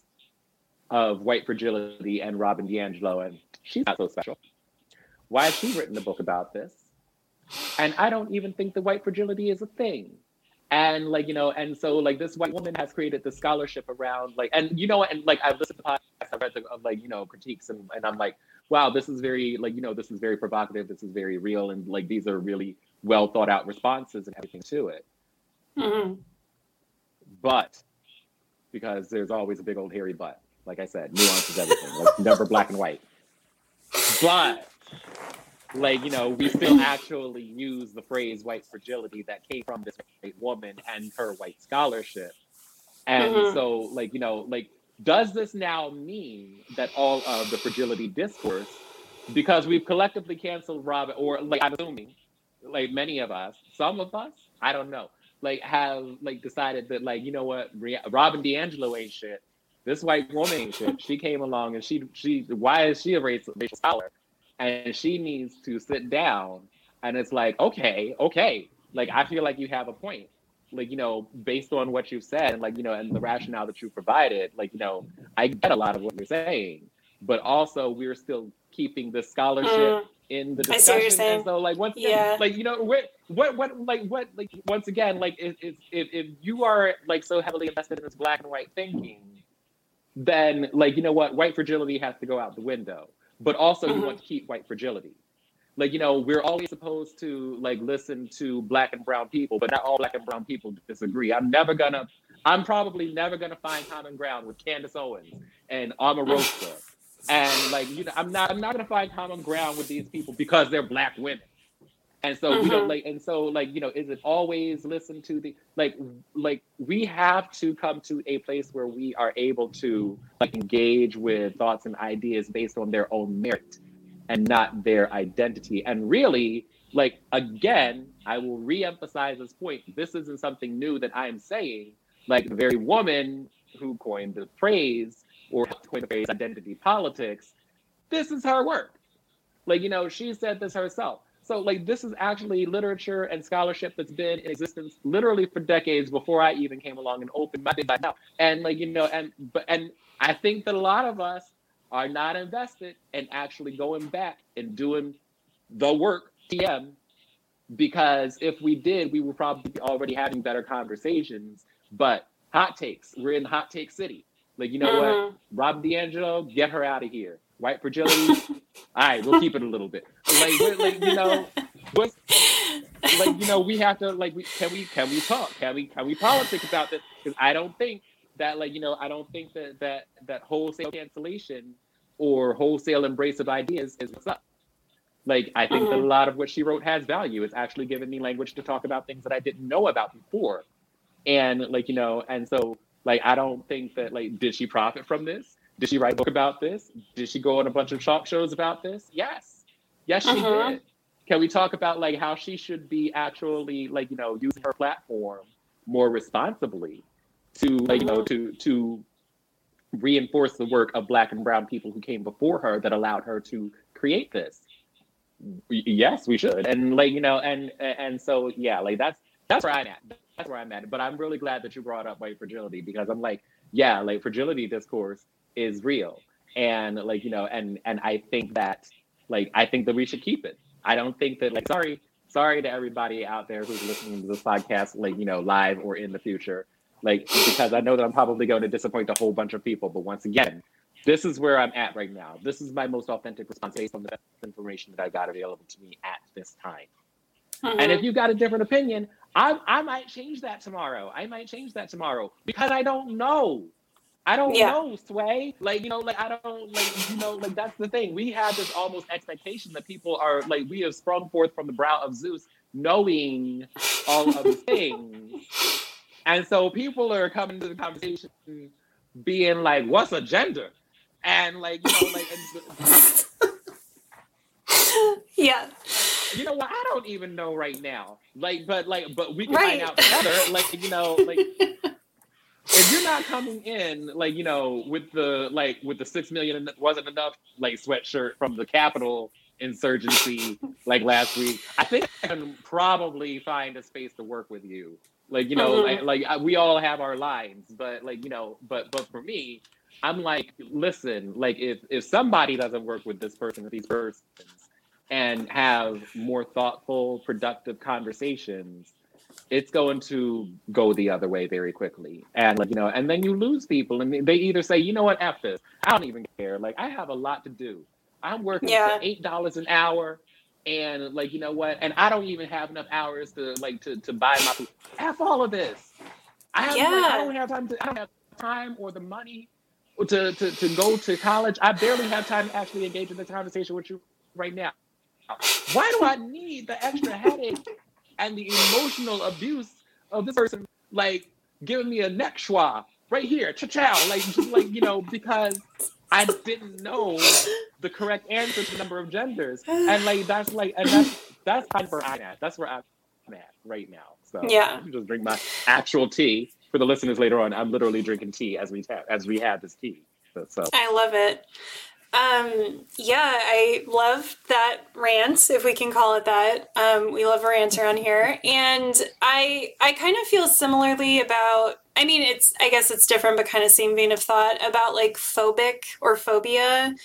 of white fragility and Robin DiAngelo, and she's not so special. Why has she written a book about this? And I don't even think that white fragility is a thing. And like, you know, and so like this white woman has created the scholarship around like, and you know, and like I've listened to podcasts, I've read the, like, you know, critiques, and I'm like, wow, this is very like, you know, this is very provocative, this is very real, and like these are really well thought out responses and everything to it. But because there's always a big old hairy but, like I said, nuance is everything. Like never black and white. But like, you know, we still actually use the phrase white fragility that came from this white woman and her white scholarship. And so like, you know, like, does this now mean that all of the fragility discourse, because we've collectively canceled Robin, or like I'm assuming, like many of us, some of us, I don't know, like have like decided that like, you know what, Robin DiAngelo ain't shit. This white woman ain't shit. She came along and she why is she a racial scholar? And she needs to sit down. And it's like, okay, like I feel like you have a point. like, you know, based on what you've said and like, you know, and the rationale that you provided, like, you know, I get a lot of what you're saying, but also we're still keeping the scholarship in the discussion. And so like, once again, like, you know, what, once again, like if you are like so heavily invested in this black and white thinking, then like, you know what, white fragility has to go out the window, but also you want to keep white fragility. Like, you know, we're always supposed to like listen to black and brown people, but not all black and brown people disagree. I'm probably never gonna find common ground with Candace Owens and Omarosa. And like, you know, I'm not gonna find common ground with these people because they're black women. And so we don't like, and so like, you know, is it always listen to the, like we have to come to a place where we are able to like engage with thoughts and ideas based on their own merit and not their identity. And really, like, again, I will reemphasize this point. This isn't something new that I'm saying. Like, the very woman who coined the phrase, or coined the phrase identity politics, this is her work. Like, you know, she said this herself. So, like, this is actually literature and scholarship that's been in existence literally for decades before I even came along and opened my big mouth. And, like, you know, and I think that a lot of us are not invested in actually going back and doing the work, because if we did, we were probably already having better conversations. But hot takes, we're in hot take city. Like, you know what? Robin DiAngelo, get her out of here. White fragility, all right, we'll keep it a little bit. Like you know, like, you know, we have to, like, can we talk? Can we politic about this? Because I don't think that, like, you know, I don't think that wholesale cancellation or wholesale embrace of ideas is what's up. Like, I think that a lot of what she wrote has value. It's actually given me language to talk about things that I didn't know about before. And, like, you know, and so, like, I don't think that, like, did she profit from this? Did she write a book about this? Did she go on a bunch of talk shows about this? Yes, she did. Can we talk about, like, how she should be actually, like, you know, using her platform more responsibly to, like, you know, to reinforce the work of Black and Brown people who came before her that allowed her to create this? Yes, we should. And, like, you know, and so, yeah, like, that's where I'm at. That's where I'm at. But I'm really glad that you brought up white fragility, because I'm like, yeah, like, fragility discourse is real. And, like, you know, and I think that, like, I think that we should keep it. I don't think that, like, sorry to everybody out there who's listening to this podcast, like, you know, live or in the future, like, because I know that I'm probably going to disappoint a whole bunch of people. But once again, this is where I'm at right now. This is my most authentic response based on the best information that I got available to me at this time. And if you've got a different opinion, I might change that tomorrow. Because I don't know. I don't know, Sway. Like, you know, like, I don't, like, you know, like, that's the thing. We have this almost expectation that people are, like, we have sprung forth from the brow of Zeus knowing all of the things. And so people are coming to the conversation being like, what's a gender? And, like, you know, like... yeah. You know what? I don't even know right now. Like, but we can find out together. Like, you know, like, if you're not coming in, like, you know, with the 6 million wasn't enough, like, sweatshirt from the Capitol insurgency, like, last week, I think I can probably find a space to work with you. Like, you know, like we all have our lines, but, like, you know, but for me, I'm like, listen, like, if somebody doesn't work with this person, with these persons, and have more thoughtful, productive conversations, it's going to go the other way very quickly. And, like, you know, and then you lose people, and they either say, you know what, F this, I don't even care. Like, I have a lot to do. I'm working for $8 an hour, and, like, you know what, and I don't even have enough hours to, like, to buy my food. F all of this. I don't have time or the money to go to college. I barely have time to actually engage in the conversation with you right now. Why do I need the extra headache and the emotional abuse of this person, like, giving me a neck schwa right here, cha-chow, like, just, like, you know, because I didn't know the correct answer to the number of genders. And, like, that's, like, and that's kind of where I'm at. That's where I'm at right now. So yeah. I'm just drink my actual tea for the listeners later on. I'm literally drinking tea as we have this tea. So I love it. Yeah, I love that rant, if we can call it that. We love a rant around here. And I kind of feel similarly about, I mean, it's, I guess it's different, but kind of same vein of thought about like phobic or phobia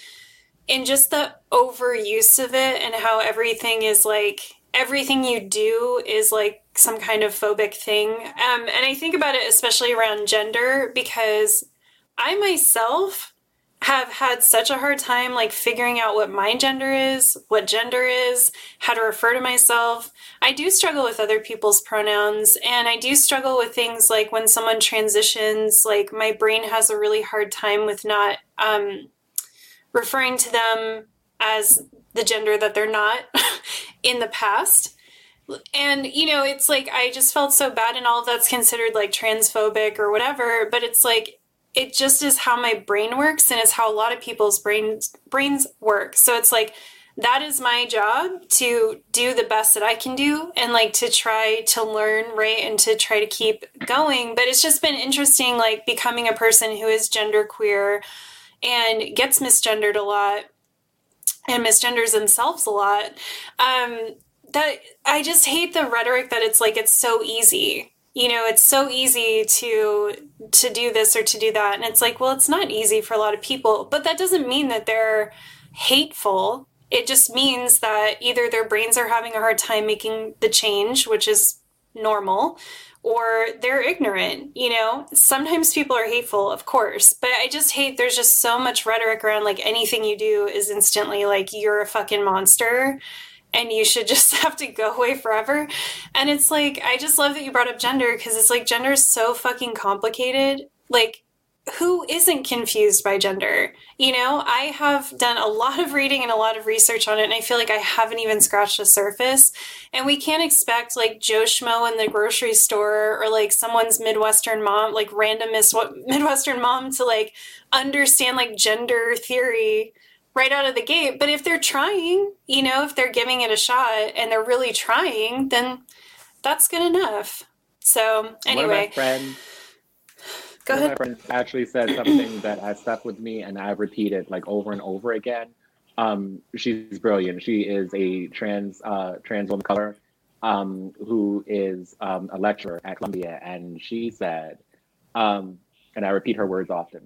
and just the overuse of it and how everything is like, everything you do is like some kind of phobic thing. And I think about it, especially around gender, because I myself have had such a hard time like figuring out what my gender is, what gender is, how to refer to myself. I do struggle with other people's pronouns, and I do struggle with things like when someone transitions, like my brain has a really hard time with not referring to them as the gender that they're not in the past. And, you know, it's like, I just felt so bad, and all of that's considered like transphobic or whatever, but it's like, it just is how my brain works, and it's how a lot of people's brains work. So it's like, that is my job to do the best that I can do and like to try to learn, right, and to try to keep going. But it's just been interesting, like becoming a person who is genderqueer and gets misgendered a lot and misgenders themselves a lot. That I just hate the rhetoric that it's like, it's so easy. You know, it's so easy to do this or to do that. And it's like, well, it's not easy for a lot of people, but that doesn't mean that they're hateful. It just means that either their brains are having a hard time making the change, which is normal, or they're ignorant. You know, sometimes people are hateful, of course, but I just hate, there's just so much rhetoric around like anything you do is instantly like, you're a fucking monster and you should just have to go away forever. And it's like, I just love that you brought up gender, because it's like, gender is so fucking complicated. Like, who isn't confused by gender? You know, I have done a lot of reading and a lot of research on it, and I feel like I haven't even scratched the surface. And we can't expect like Joe Schmo in the grocery store, or like someone's Midwestern mom, like random Midwestern mom, to like understand like gender theory right out of the gate. But if they're trying, you know, if they're giving it a shot and they're really trying, then that's good enough. So anyway, one of my friends actually said something that has stuck with me, and I've repeated like over and over again. She's brilliant. She is a trans woman of color who is a lecturer at Columbia, and she said, and I repeat her words often,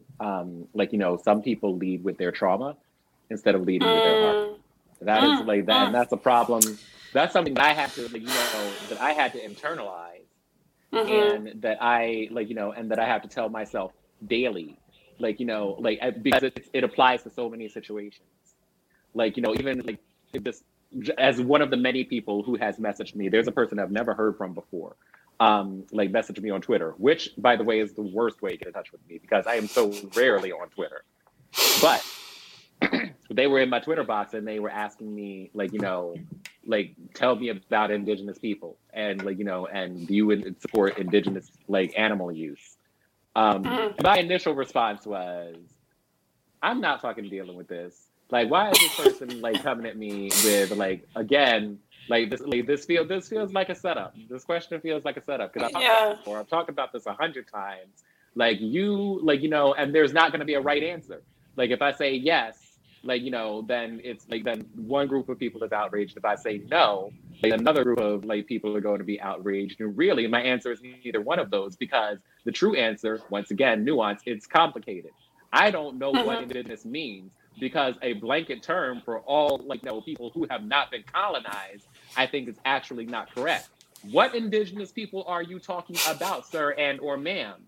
like, you know, some people lead with their trauma instead of leading with their heart. That is like that, and that's a problem. That's something that I have to, like, you know, that I had to internalize, and that I, like, you know, and that I have to tell myself daily, like, you know, like, because it applies to so many situations. Like, you know, even like this, as one of the many people who has messaged me, there's a person I've never heard from before, like messaged me on Twitter, which, by the way, is the worst way to get in touch with me because I am so rarely on Twitter, but they were in my Twitter box and they were asking me, like, you know, like, tell me about indigenous people and, like, you know, and do you support indigenous, like, animal use? My initial response was, I'm not fucking dealing with this. Like, why is this person, like, coming at me with, like, again, this feels like a setup. This question feels like a setup because I've talked about this before. I've talked about this 100 times. Like, you know, and there's not going to be a right answer. Like, if I say yes, like, you know, then it's like, then one group of people is outraged. If I say no, like, another group of like people are going to be outraged. And really, my answer is neither one of those, because the true answer, once again, nuance, it's complicated. I don't know what indigenous means, because a blanket term for all, like, you know, people who have not been colonized, I think is actually not correct. What indigenous people are you talking about, sir and or ma'am?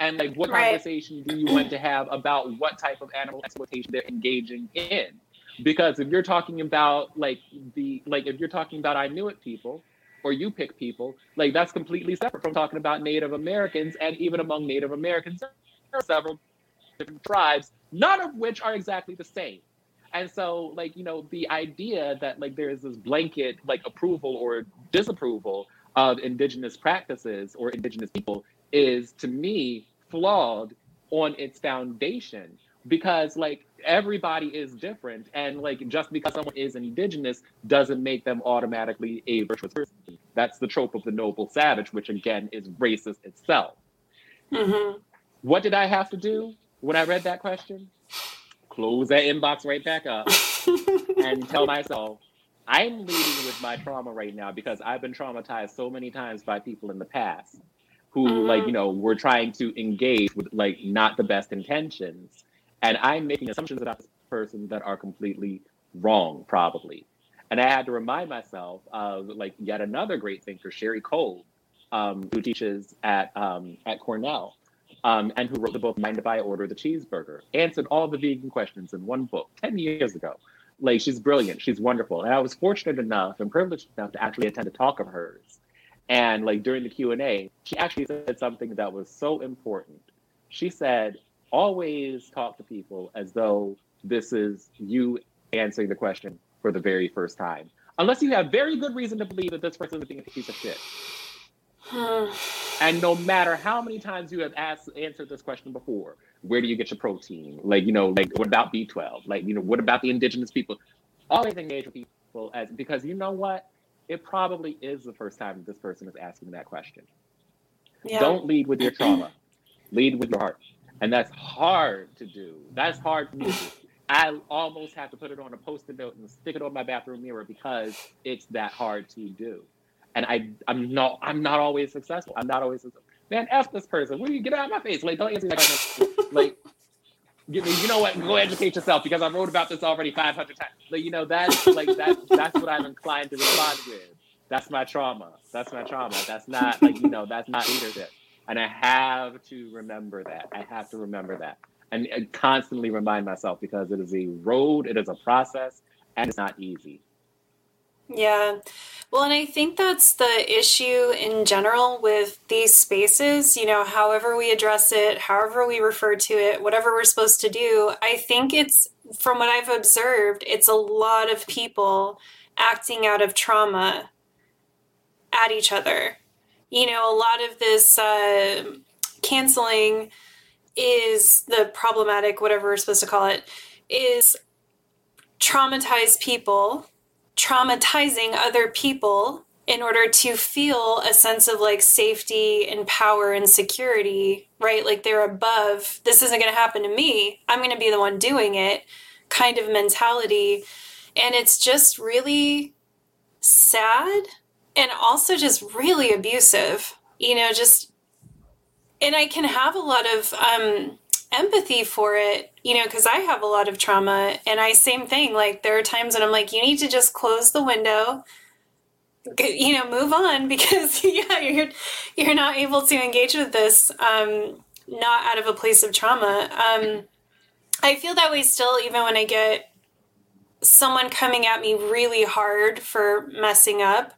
And, like, what conversation do you want to have about what type of animal exploitation they're engaging in? Because if you're talking about, like, if you're talking about Inuit people or Yupik people, like, that's completely separate from talking about Native Americans. And even among Native Americans, there are several different tribes, none of which are exactly the same. And so, like, you know, the idea that, like, there is this blanket, like, approval or disapproval of indigenous practices or indigenous people is, to me, flawed on its foundation, because, like, everybody is different, and, like, just because someone is indigenous doesn't make them automatically a virtuous person. That's the trope of the noble savage, which, again, is racist itself. What did I have to do when I read that question? close that inbox right back up and tell myself, I'm leading with my trauma right now because I've been traumatized so many times by people in the past who, like, you know, were trying to engage with, like, not the best intentions. And I'm making assumptions about this person that are completely wrong, probably. And I had to remind myself of, like, yet another great thinker, Sherry Cole, who teaches at Cornell, and who wrote the book, Mind If I Order the Cheeseburger, answered all the vegan questions in one book 10 years ago. Like, she's brilliant. She's wonderful. And I was fortunate enough and privileged enough to actually attend a talk of hers. And, like, during the Q&A, she actually said something that was so important. She said, always talk to people as though this is you answering the question for the very first time. Unless you have very good reason to believe that this person is being a piece of shit. And no matter how many times you have answered this question before, where do you get your protein? Like, you know, like, what about B12? Like, you know, what about the indigenous people? Always engage with people as, because you know what? It probably is the first time this person is asking that question. Yeah. Don't lead with your trauma. Lead with your heart. And that's hard to do. That's hard for me to do. I almost have to put it on a Post-it note and stick it on my bathroom mirror because it's that hard to do. And I'm not always successful. I'm not always successful. Man, F this person. What do you get out of my face? Like, don't answer that. Like, you know what? Go educate yourself because I wrote about this already 500 times. Like, you know, that's like that's what I'm inclined to respond with. That's my trauma. That's my trauma. That's not, like, you know, that's not leadership. And I have to remember that. I have to remember that. And constantly remind myself because it is a road, it is a process, and it's not easy. Yeah. Well, and I think that's the issue in general with these spaces, you know, however we address it, however we refer to it, whatever we're supposed to do. I think it's, from what I've observed, it's a lot of people acting out of trauma at each other. You know, a lot of this canceling is the problematic, whatever we're supposed to call it, is traumatized people traumatizing other people in order to feel a sense of, like, safety and power and security, right? Like, they're above, this isn't going to happen to me. I'm going to be the one doing it kind of mentality. And it's just really sad and also just really abusive, you know, just, and I can have a lot of empathy for it, you know, because I have a lot of trauma and I, same thing. Like, there are times when I'm like, you need to just close the window, you know, move on because yeah, you're not able to engage with this, not out of a place of trauma. I feel that way still, even when I get someone coming at me really hard for messing up.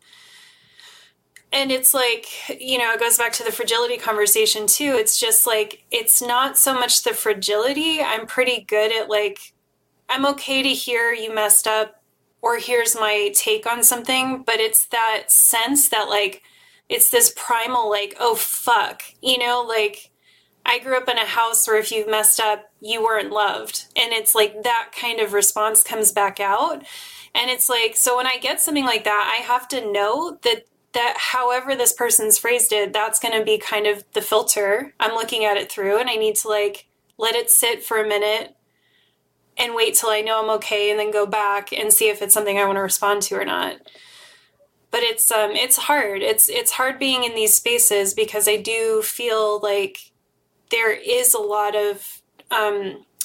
And it's like, you know, it goes back to the fragility conversation too. It's just like, it's not so much the fragility. I'm pretty good at, like, I'm okay to hear you messed up or here's my take on something, but it's that sense that, like, it's this primal, like, oh fuck, you know, like, I grew up in a house where if you messed up, you weren't loved. And it's like that kind of response comes back out. And it's like, so when I get something like that, I have to know that however this person's phrased it, that's going to be kind of the filter I'm looking at it through. And I need to, like, let it sit for a minute and wait till I know I'm okay and then go back and see if it's something I want to respond to or not. But it's hard. It's hard being in these spaces because I do feel like there is a lot of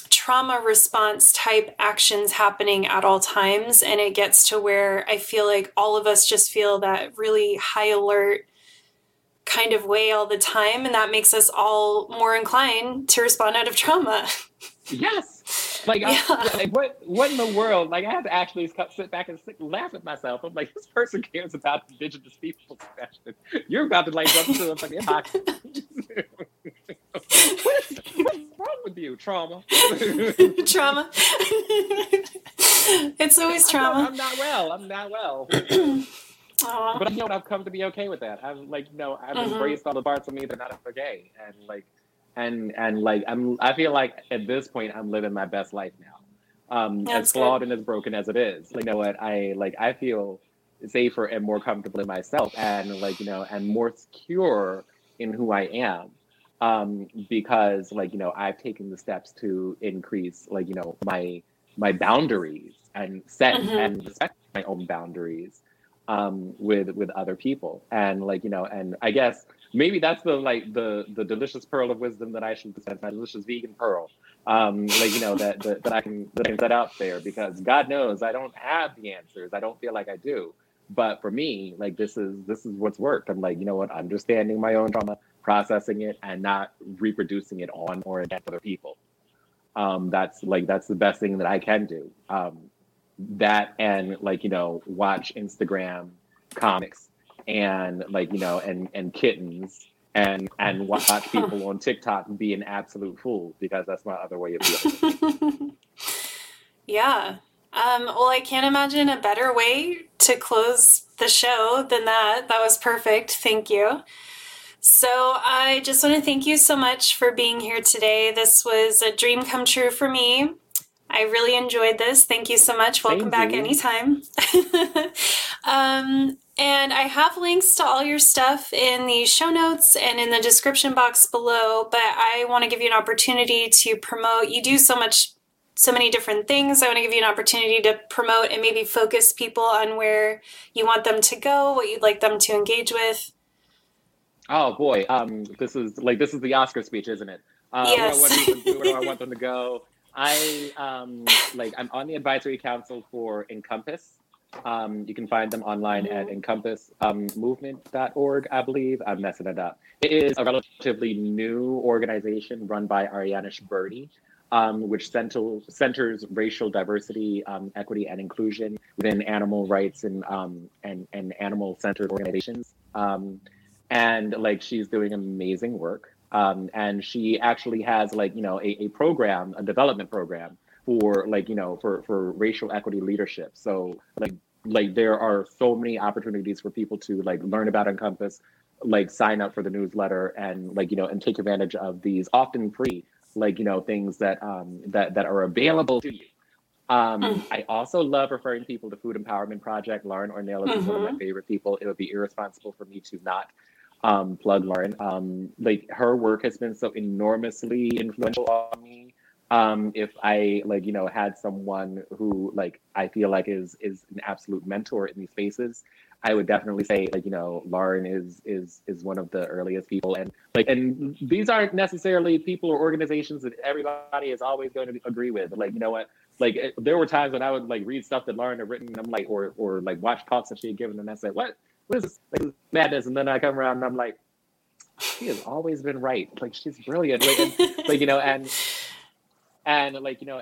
trauma response type actions happening at all times. And it gets to where I feel like all of us just feel that really high alert kind of way all the time. And that makes us all more inclined to respond out of trauma. Yes. Like, yeah. Like what in the world? Like, I have to actually sit back and laugh at myself. I'm like, this person cares about indigenous people's fashion. You're about to, like, jump into a fucking pocket. What's wrong with you? Trauma. Trauma. It's always trauma. I'm not well. But I know I've come to be okay with that. I'm like, no, I've embraced all the parts of me that are not okay, and I feel like at this point I'm living my best life now. As flawed and as broken as it is, like, you know what? I feel safer and more comfortable in myself, and, like, you know, and more secure in who I am. because, like, you know, I've taken the steps to increase, like, you know, my boundaries and set and respect my own boundaries with other people. And, like, you know, and I guess maybe that's the delicious pearl of wisdom that I should present, my delicious vegan pearl, like, you know, that I can set out there, because God knows I don't have the answers. I don't feel like I do. But for me, like, this is what's worked. I'm like, you know what, understanding my own trauma, processing it, and not reproducing it on or against other people. That's the best thing that I can do. That and, like, you know, watch Instagram comics and, like, you know, and kittens and watch people on TikTok be an absolute fool, because that's my other way of doing it. Yeah. Well, I can't imagine a better way to close the show than that. That was perfect. Thank you. So I just want to thank you so much for being here today. This was a dream come true for me. I really enjoyed this. Thank you so much. Welcome back anytime. And I have links to all your stuff in the show notes and in the description box below, but I want to give you an opportunity to promote. You do so many different things. I want to give you an opportunity to promote and maybe focus people on where you want them to go, what you'd like them to engage with. Oh boy. This is the Oscar speech, isn't it? Yes. Where do I want them to go? I'm on the advisory council for Encompass. You can find them online at encompassmovement.org, I believe. I'm messing it up. It is a relatively new organization run by Arianish Birdie, which centers racial diversity, equity, and inclusion within animal rights and animal-centered organizations. And she's doing amazing work. And she actually has, like, you know, a program, a development program for, like, you know, for racial equity leadership. So, like there are so many opportunities for people to, like, learn about Encompass, like, sign up for the newsletter, and, like, you know, and take advantage of these often free, like, you know, things that are available to you. I also love referring people to Food Empowerment Project. Lauren Ornelas is one of my favorite people. It would be irresponsible for me to not plug Lauren. Her work has been so enormously influential on me. If I, like, you know, had someone who, like, I feel like is an absolute mentor in these spaces, I would definitely say, like, you know, Lauren is one of the earliest people, and these aren't necessarily people or organizations that everybody is always going to agree with. Like, you know what? Like, there were times when I would, like, read stuff that Lauren had written, and I'm like, or like watch talks that she had given, and I said, what is this? This is madness. And then I come around and I'm like, she has always been right. Like, she's brilliant. Like, and, like, you know, and like, you know,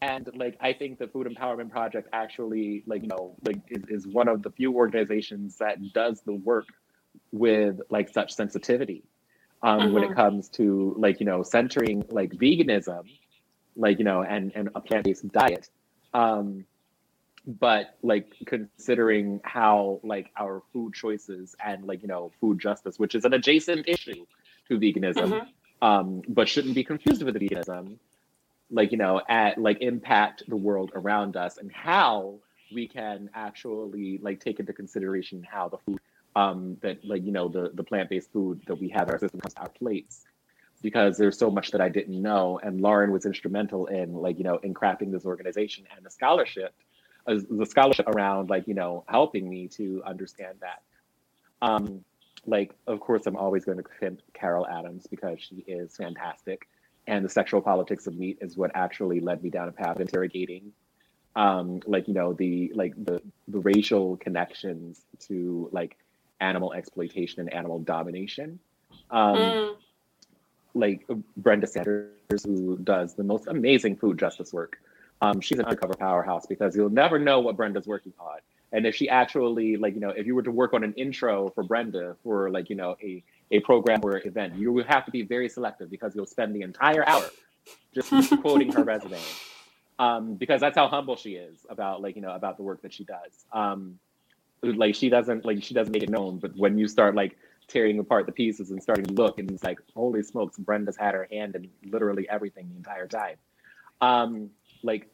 and like, I think the Food Empowerment Project actually, like, you know, like, is one of the few organizations that does the work with, like, such sensitivity when it comes to, like, you know, centering, like, veganism, like, you know, and a plant-based diet. But, like, considering how, like, our food choices and, like, you know, food justice, which is an adjacent issue to veganism, but shouldn't be confused with veganism, like, you know, at, like, impact the world around us, and how we can actually, like, take into consideration how the food that, like, you know, the plant-based food that we have in our system comes to our plates. Because there's so much that I didn't know, and Lauren was instrumental in, like, you know, in crafting this organization and the scholarship around, like, you know, helping me to understand that. Like, of course, I'm always going to pimp Carol Adams, because she is fantastic. And the sexual politics of meat is what actually led me down a path of interrogating, like, you know, the racial connections to, like, animal exploitation and animal domination. Like, Brenda Sanders, who does the most amazing food justice work. She's an undercover powerhouse, because you'll never know what Brenda's working on. And if she actually, like, you know, if you were to work on an intro for Brenda for, like, you know, a program or event, you would have to be very selective, because you'll spend the entire hour just quoting her resume. Because that's how humble she is about, like, you know, about the work that she does. Like, she doesn't make it known, but when you start, like, tearing apart the pieces and starting to look, and it's like, holy smokes, Brenda's had her hand in literally everything the entire time.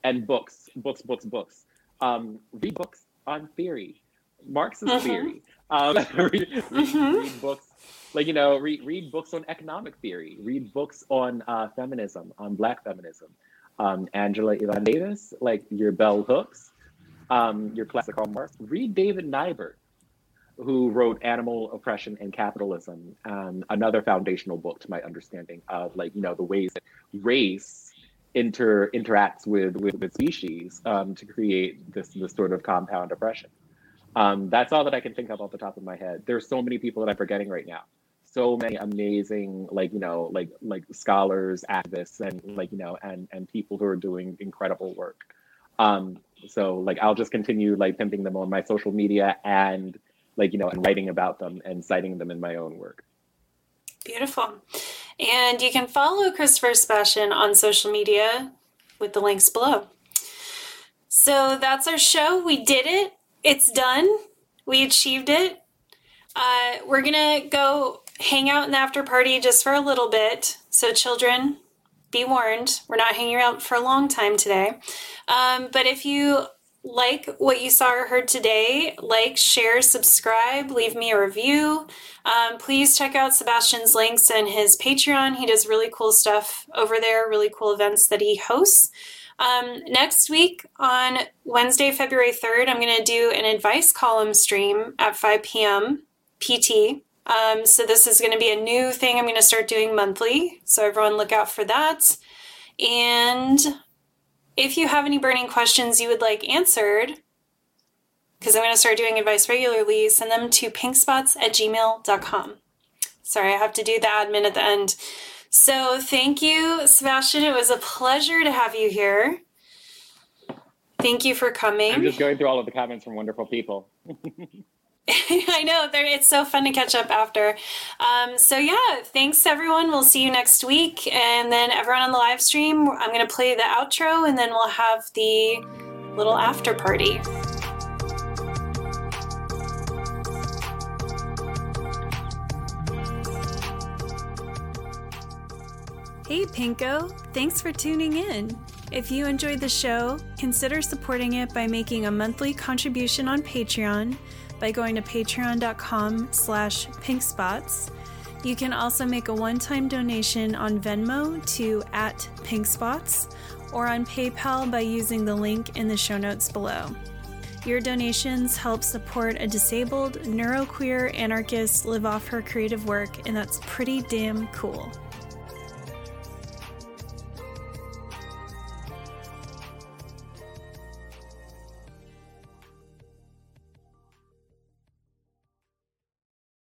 And books. Read books on theory, Marxist theory. Read books Like, you know, read books on economic theory, read books on feminism, on Black feminism. Angela Yvonne Davis, like your bell hooks, your classic Karl Marx. Read David Nibert, who wrote Animal Oppression and Capitalism, another foundational book to my understanding of, like, you know, the ways that race interacts with species to create this sort of compound oppression. That's all that I can think of off the top of my head. There's so many people that I'm forgetting right now. So many amazing, like, you know, like scholars, activists, and like, you know, and people who are doing incredible work. So like, I'll just continue like pimping them on my social media and like, you know, and writing about them and citing them in my own work. Beautiful. And you can follow Christopher Sebastian on social media with the links below. So that's our show. We did it. It's done. We achieved it. We're going to go hang out in the after party just for a little bit. So children, be warned. We're not hanging out for a long time today. But if you like what you saw or heard today, like, share, subscribe, leave me a review. Please check out Sebastian's links and his Patreon. He does really cool stuff over there, really cool events that he hosts. Next week on Wednesday, February 3rd, I'm going to do an advice column stream at 5 p.m. PT. So this is going to be a new thing I'm going to start doing monthly. So everyone look out for that. And if you have any burning questions you would like answered, because I'm going to start doing advice regularly, send them to pinkspots@gmail.com. Sorry, I have to do the admin at the end. So thank you, Sebastian. It was a pleasure to have you here. Thank you for coming. I'm just going through all of the comments from wonderful people. I know. It's so fun to catch up after. So yeah, thanks everyone. We'll see you next week. And then everyone on the live stream, I'm going to play the outro and then we'll have the little after party. Hey Pinko, thanks for tuning in. If you enjoyed the show, consider supporting it by making a monthly contribution on Patreon by going to patreon.com/pinkspots. You can also make a one-time donation on Venmo to @pinkspots or on PayPal by using the link in the show notes below. Your donations help support a disabled, neuroqueer anarchist live off her creative work, and that's pretty damn cool.